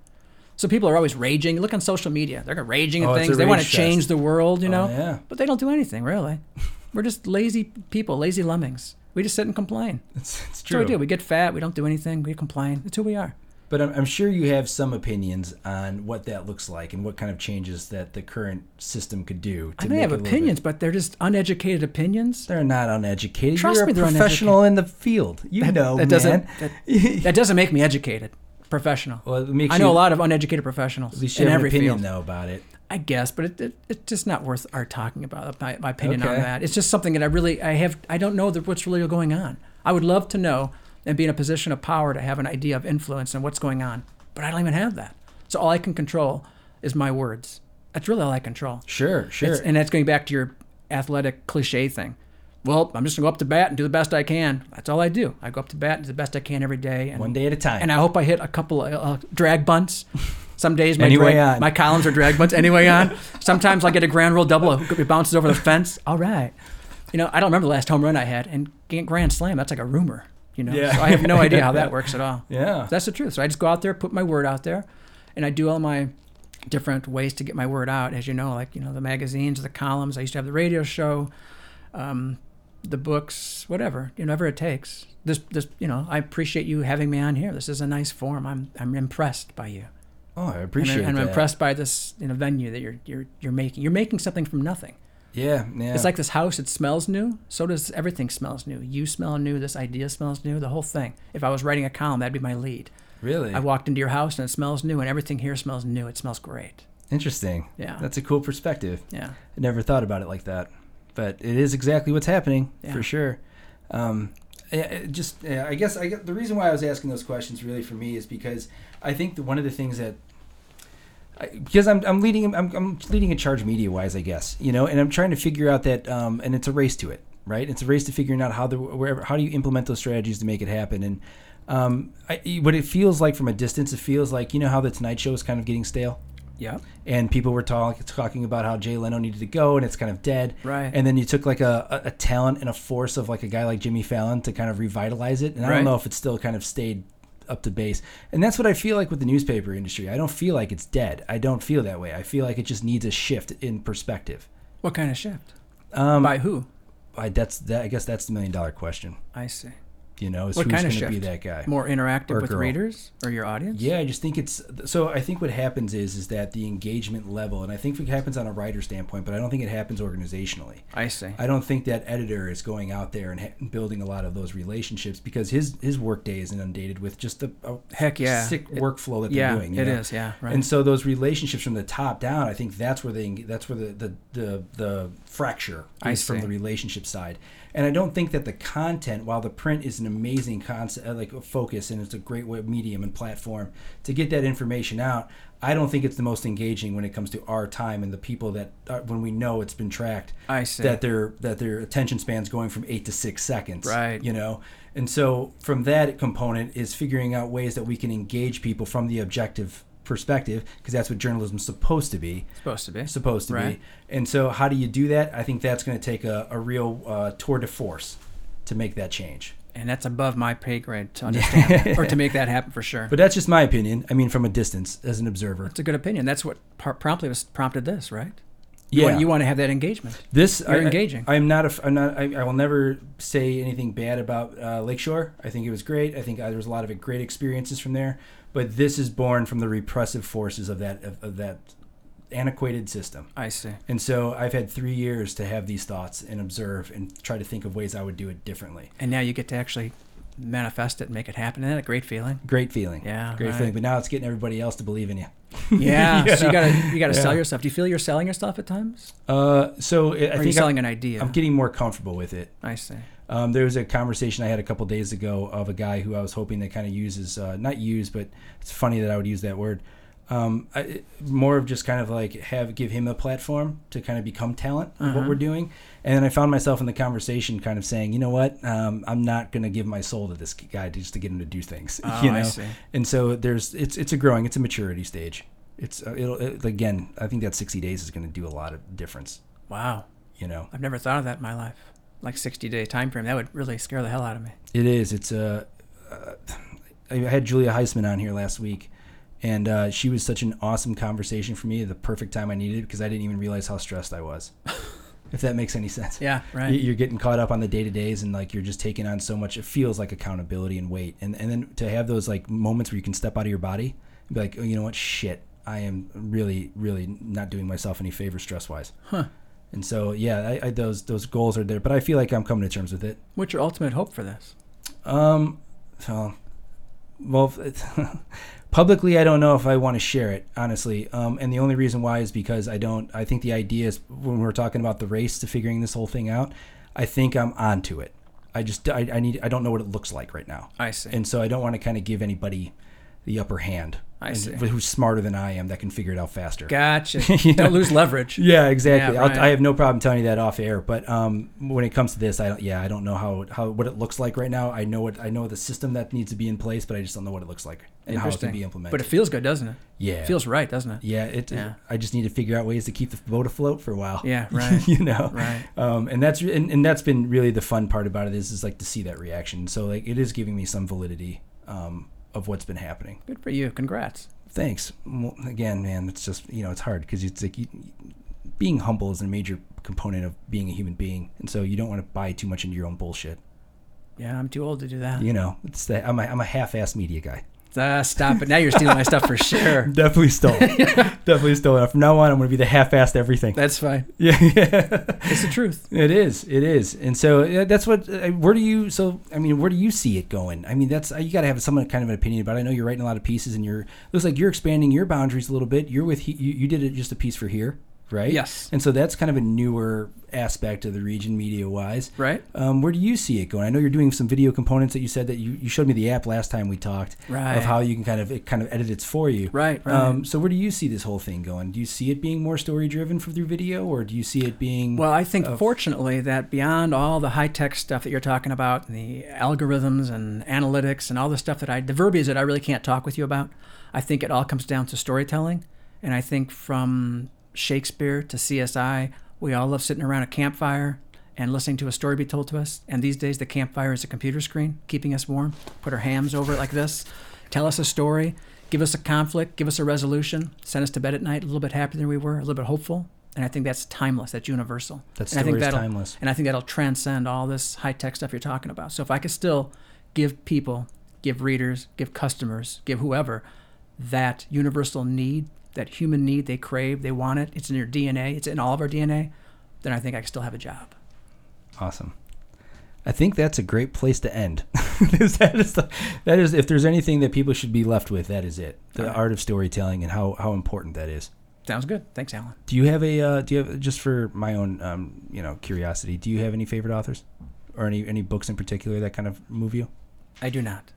So people are always raging. Look on social media; they're raging at oh, things. They want to change the world, you know, oh, yeah. but they don't do anything really. We're just lazy people, lazy lemmings. We just sit and complain. It's, it's true. That's what we do. We get fat. We don't do anything. We complain. That's who we are. But I'm, I'm sure you have some opinions on what that looks like and what kind of changes that the current system could do. To I may have opinions, but they're just uneducated opinions. They're not uneducated. Trust You're me, a they're professional uneducated. In the field. You that, know, that man. Doesn't, that, that doesn't make me educated. Professional. Well, it makes I know you, a lot of uneducated professionals. At least you in have every an opinion field. Though about it. I guess, but it, it it's just not worth our talking about my, my opinion okay. on that. It's just something that I really I have I don't know that what's really going on. I would love to know and be in a position of power to have an idea of influence and what's going on, but I don't even have that. So all I can control is my words. That's really all I control. Sure, sure. It's, and that's going back to your athletic cliche thing. Well, I'm just going to go up to bat and do the best I can. That's all I do. I go up to bat and do the best I can every day. And, one day at a time. And I hope I hit a couple of uh, drag bunts. Some days my, anyway drag, my columns are drag bunts. Anyway on. Sometimes I get a grand roll double. It bounces over the fence. All right. You know, I don't remember the last home run I had. And grand slam, that's like a rumor. You know, yeah. So I have no idea how that works at all. Yeah. So that's the truth. So I just go out there, put my word out there, and I do all my different ways to get my word out. As you know, like, you know, the magazines, the columns. I used to have the radio show. Um, the books, whatever, you know, whatever it takes. This, this, you know, I appreciate you having me on here. This is a nice forum. I'm, I'm impressed by you. Oh, I appreciate and I'm, and that. I'm impressed by this, you know, venue that you're, you're, you're making. You're making something from nothing. Yeah, yeah. It's like this house. It smells new. So does everything smells new. You smell new. This idea smells new. The whole thing. If I was writing a column, that'd be my lead. Really? I walked into your house and it smells new, and everything here smells new. It smells great. Interesting. Yeah. That's a cool perspective. Yeah. I never thought about it like that. But it is exactly what's happening, yeah. for sure. Um, it just, yeah, I guess I get, the reason why I was asking those questions really for me is because I think the, one of the things that, I, because I'm I'm leading I'm I'm leading a charge media wise, I guess, you know, and I'm trying to figure out that, um, and it's a race to it, right? It's a race to figuring out how the wherever how do you implement those strategies to make it happen. And um, I, what it feels like from a distance, it feels like, you know, how the Tonight Show is kind of getting stale. Yeah, and people were talk, talking about how Jay Leno needed to go, and it's kind of dead. Right. And then you took like a, a, a talent and a force of like a guy like Jimmy Fallon to kind of revitalize it, and I right. don't know if it still kind of stayed up to base. And that's what I feel like with the newspaper industry. I don't feel like it's dead. I don't feel that way. I feel like it just needs a shift in perspective. What kind of shift? Um, By who? I that's that. I guess that's the million dollar question. I see. You know, is who's going to be that guy? More interactive or with girl. Readers or your audience? Yeah, I just think it's so. I think what happens is is that the engagement level, and I think it happens on a writer standpoint, but I don't think it happens organizationally. I see. I don't think that editor is going out there and ha- building a lot of those relationships because his his work day is inundated with just the a heck yeah sick it, workflow that yeah, they're doing. Yeah, it know? Is. Yeah, right. And so those relationships from the top down, I think that's where they that's where the the the, the fracture is from the relationship side. And I don't think that the content, while the print is an amazing concept, like focus, and it's a great web medium and platform to get that information out, I don't think it's the most engaging when it comes to our time and the people that uh, when we know it's been tracked. I see. That their that their attention span's going from eight to six seconds. Right. You know, and so from that component is figuring out ways that we can engage people from the objective perspective, because that's what journalism's supposed to be. Supposed to be. Supposed to right. be. And so how do you do that? I think that's going to take a, a real uh, tour de force to make that change. And that's above my pay grade to understand that, or to make that happen for sure. But that's just my opinion. I mean, from a distance as an observer. It's a good opinion. That's what par- promptly was prompted this, right? You yeah. Want, you want to have that engagement. This You're I, engaging. I, I'm not, a, I'm not I, I will never say anything bad about uh, Lakeshore. I think it was great. I think uh, there was a lot of great experiences from there. But this is born from the repressive forces of that of, of that antiquated system. I see. And so I've had three years to have these thoughts and observe and try to think of ways I would do it differently. And now you get to actually manifest it and make it happen. Isn't that a great feeling? Great feeling. Yeah. Great right. feeling. But now it's getting everybody else to believe in you. Yeah. yeah. So you gotta you gotta yeah. sell yourself. Do you feel you're selling yourself at times? Uh. So it, I or think are you selling I'm, an idea. I'm getting more comfortable with it. I see. Um, there was a conversation I had a couple days ago of a guy who I was hoping that kind of uses, uh, not use, but it's funny that I would use that word, um, I, more of just kind of like have give him a platform to kind of become talent of uh-huh. what we're doing. And then I found myself in the conversation kind of saying, you know what, um, I'm not going to give my soul to this guy just to get him to do things. Oh, you know? I see. And so there's it's it's a growing, it's a maturity stage. It's uh, it'll it, again, I think that sixty days is going to do a lot of difference. Wow. You know, I've never thought of that in my life. Like sixty-day time frame, that would really scare the hell out of me. It is. It's uh, uh, I had Julia Heisman on here last week, and uh, she was such an awesome conversation for me. The perfect time I needed, because I didn't even realize how stressed I was. If that makes any sense. Yeah, right. You're getting caught up on the day-to-days, and like you're just taking on so much. It feels like accountability and weight, and and then to have those like moments where you can step out of your body and be like, oh, you know what, shit, I am really, really not doing myself any favor stress-wise. Huh. And so, yeah, I, I, those those goals are there, but I feel like I'm coming to terms with it. What's your ultimate hope for this? Um, well, well publicly, I don't know if I want to share it, honestly. Um, and the only reason why is because I don't. I think the idea is when we're talking about the race to figuring this whole thing out, I think I'm onto it. I just I, I need I don't know what it looks like right now. I see. And so I don't want to kind of give anybody the upper hand. I see. Who's smarter than I am that can figure it out faster. Gotcha. Don't know? Lose leverage. Yeah, exactly. Yeah, right. I have no problem telling you that off air. But um, when it comes to this, I don't. Yeah, I don't know how, how what it looks like right now. I know it. I know the system that needs to be in place, but I just don't know what it looks like and how it can be implemented. But it feels good, doesn't it? Yeah. It feels right, doesn't it? Yeah. It. Yeah. It, I just need to figure out ways to keep the boat afloat for a while. Yeah. Right. You know. Right. Um, and that's and, and that's been really the fun part about it is is like to see that reaction. So like it is giving me some validity. Um, of what's been happening. Good for you. Congrats. Thanks. Well, again, man, it's just, you know, it's hard because it's like you, being humble is a major component of being a human being. And so you don't want to buy too much into your own bullshit. Yeah, I'm too old to do that. You know, it's that I'm a, I'm a half-assed media guy. Uh, stop it. Now you're stealing my stuff for sure. Definitely stolen. Definitely stolen. From now on, I'm going to be the half-assed everything. That's fine. Yeah, yeah. It's the truth. It is. It is. And so uh, that's what, uh, where do you, so, I mean, where do you see it going? I mean, that's, uh, you got to have some kind of an opinion about it. I know you're writing a lot of pieces and you're, looks like you're expanding your boundaries a little bit. You're with, you, you did it just a piece for here, right? Yes. And so that's kind of a newer aspect of the region media-wise. Right. Um, where do you see it going? I know you're doing some video components that you said that you, you showed me the app last time we talked. Right. Of how you can kind of it kind of edit it for you. Right, right. Um, so where do you see this whole thing going? Do you see it being more story-driven through video, or do you see it being... Well, I think, uh, fortunately, that beyond all the high-tech stuff that you're talking about, and the algorithms and analytics and all the stuff that I... The verbiage that I really can't talk with you about, I think it all comes down to storytelling. And I think from... Shakespeare to C S I, we all love sitting around a campfire and listening to a story be told to us. And these days, the campfire is a computer screen, keeping us warm. Put our hams over it like this. Tell us a story. Give us a conflict. Give us a resolution. Send us to bed at night a little bit happier than we were, a little bit hopeful. And I think that's timeless. That's universal. That story is timeless. And I think that'll transcend all this high-tech stuff you're talking about. So if I could still give people, give readers, give customers, give whoever that universal need, that human need, they crave, they want it, it's in your D N A, it's in all of our D N A, then I think I can still have a job. Awesome. I think that's a great place to end. that, is the, that is, if there's anything that people should be left with, that is it. The right. Art of storytelling and how, how important that is. Sounds good. Thanks, Alan. Do you have a, uh, do you have, just for my own um, you know, curiosity, do you have any favorite authors? Or any, any books in particular that kind of move you? I do not.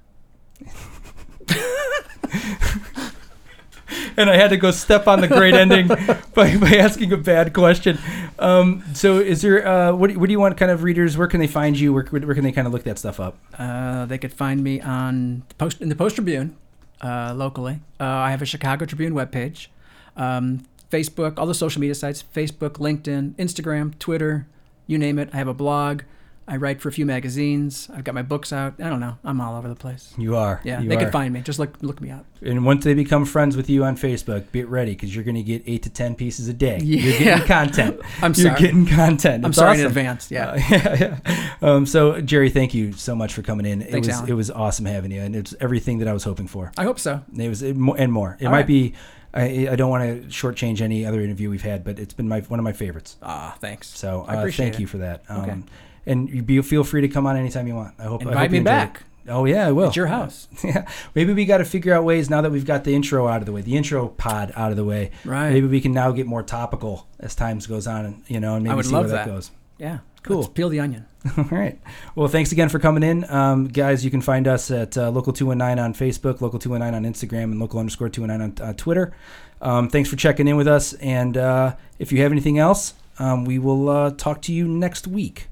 And I had to go step on the great ending by, by asking a bad question. Um, so is there, uh, what, what do you want kind of readers, where can they find you? Where, where can they kind of look that stuff up? Uh, they could find me on the Post in the Post-Tribune uh, locally. Uh, I have a Chicago Tribune webpage, um, Facebook, all the social media sites, Facebook, LinkedIn, Instagram, Twitter, you name it. I have a blog. I write for a few magazines. I've got my books out. I don't know. I'm all over the place. You are. Yeah, you they are. Can find me. Just look look me up. And once they become friends with you on Facebook, be ready because you're going to get eight to ten pieces a day. Yeah. You're getting content. I'm sorry. You're getting content. It's I'm sorry awesome. in advance. Yeah. Uh, yeah, yeah. Um, so, Jerry, thank you so much for coming in. Thanks, it was Alan. It was awesome having you, and it's everything that I was hoping for. I hope so. It was it, and more. It all might right. be. I, I don't want to shortchange any other interview we've had, but it's been my one of my favorites. Ah, thanks. So uh, I appreciate thank it. you for that. Um, okay. And you be, feel free to come on anytime you want. I hope invite I hope me you back. It. Oh yeah, I will. It's your house. Yeah, maybe we got to figure out ways now that we've got the intro out of the way, the intro pod out of the way. Right. Maybe we can now get more topical as time goes on, and you know, and maybe I would see love where that. that goes. Yeah. Cool. Let's peel the onion. All right. Well, thanks again for coming in, um, guys. You can find us at uh, Local two one nine on Facebook, Local two one nine on Instagram, and Local underscore two one nine on uh, Twitter. Um, thanks for checking in with us, and uh, if you have anything else, um, we will uh, talk to you next week.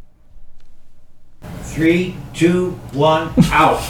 Three, two, one, out.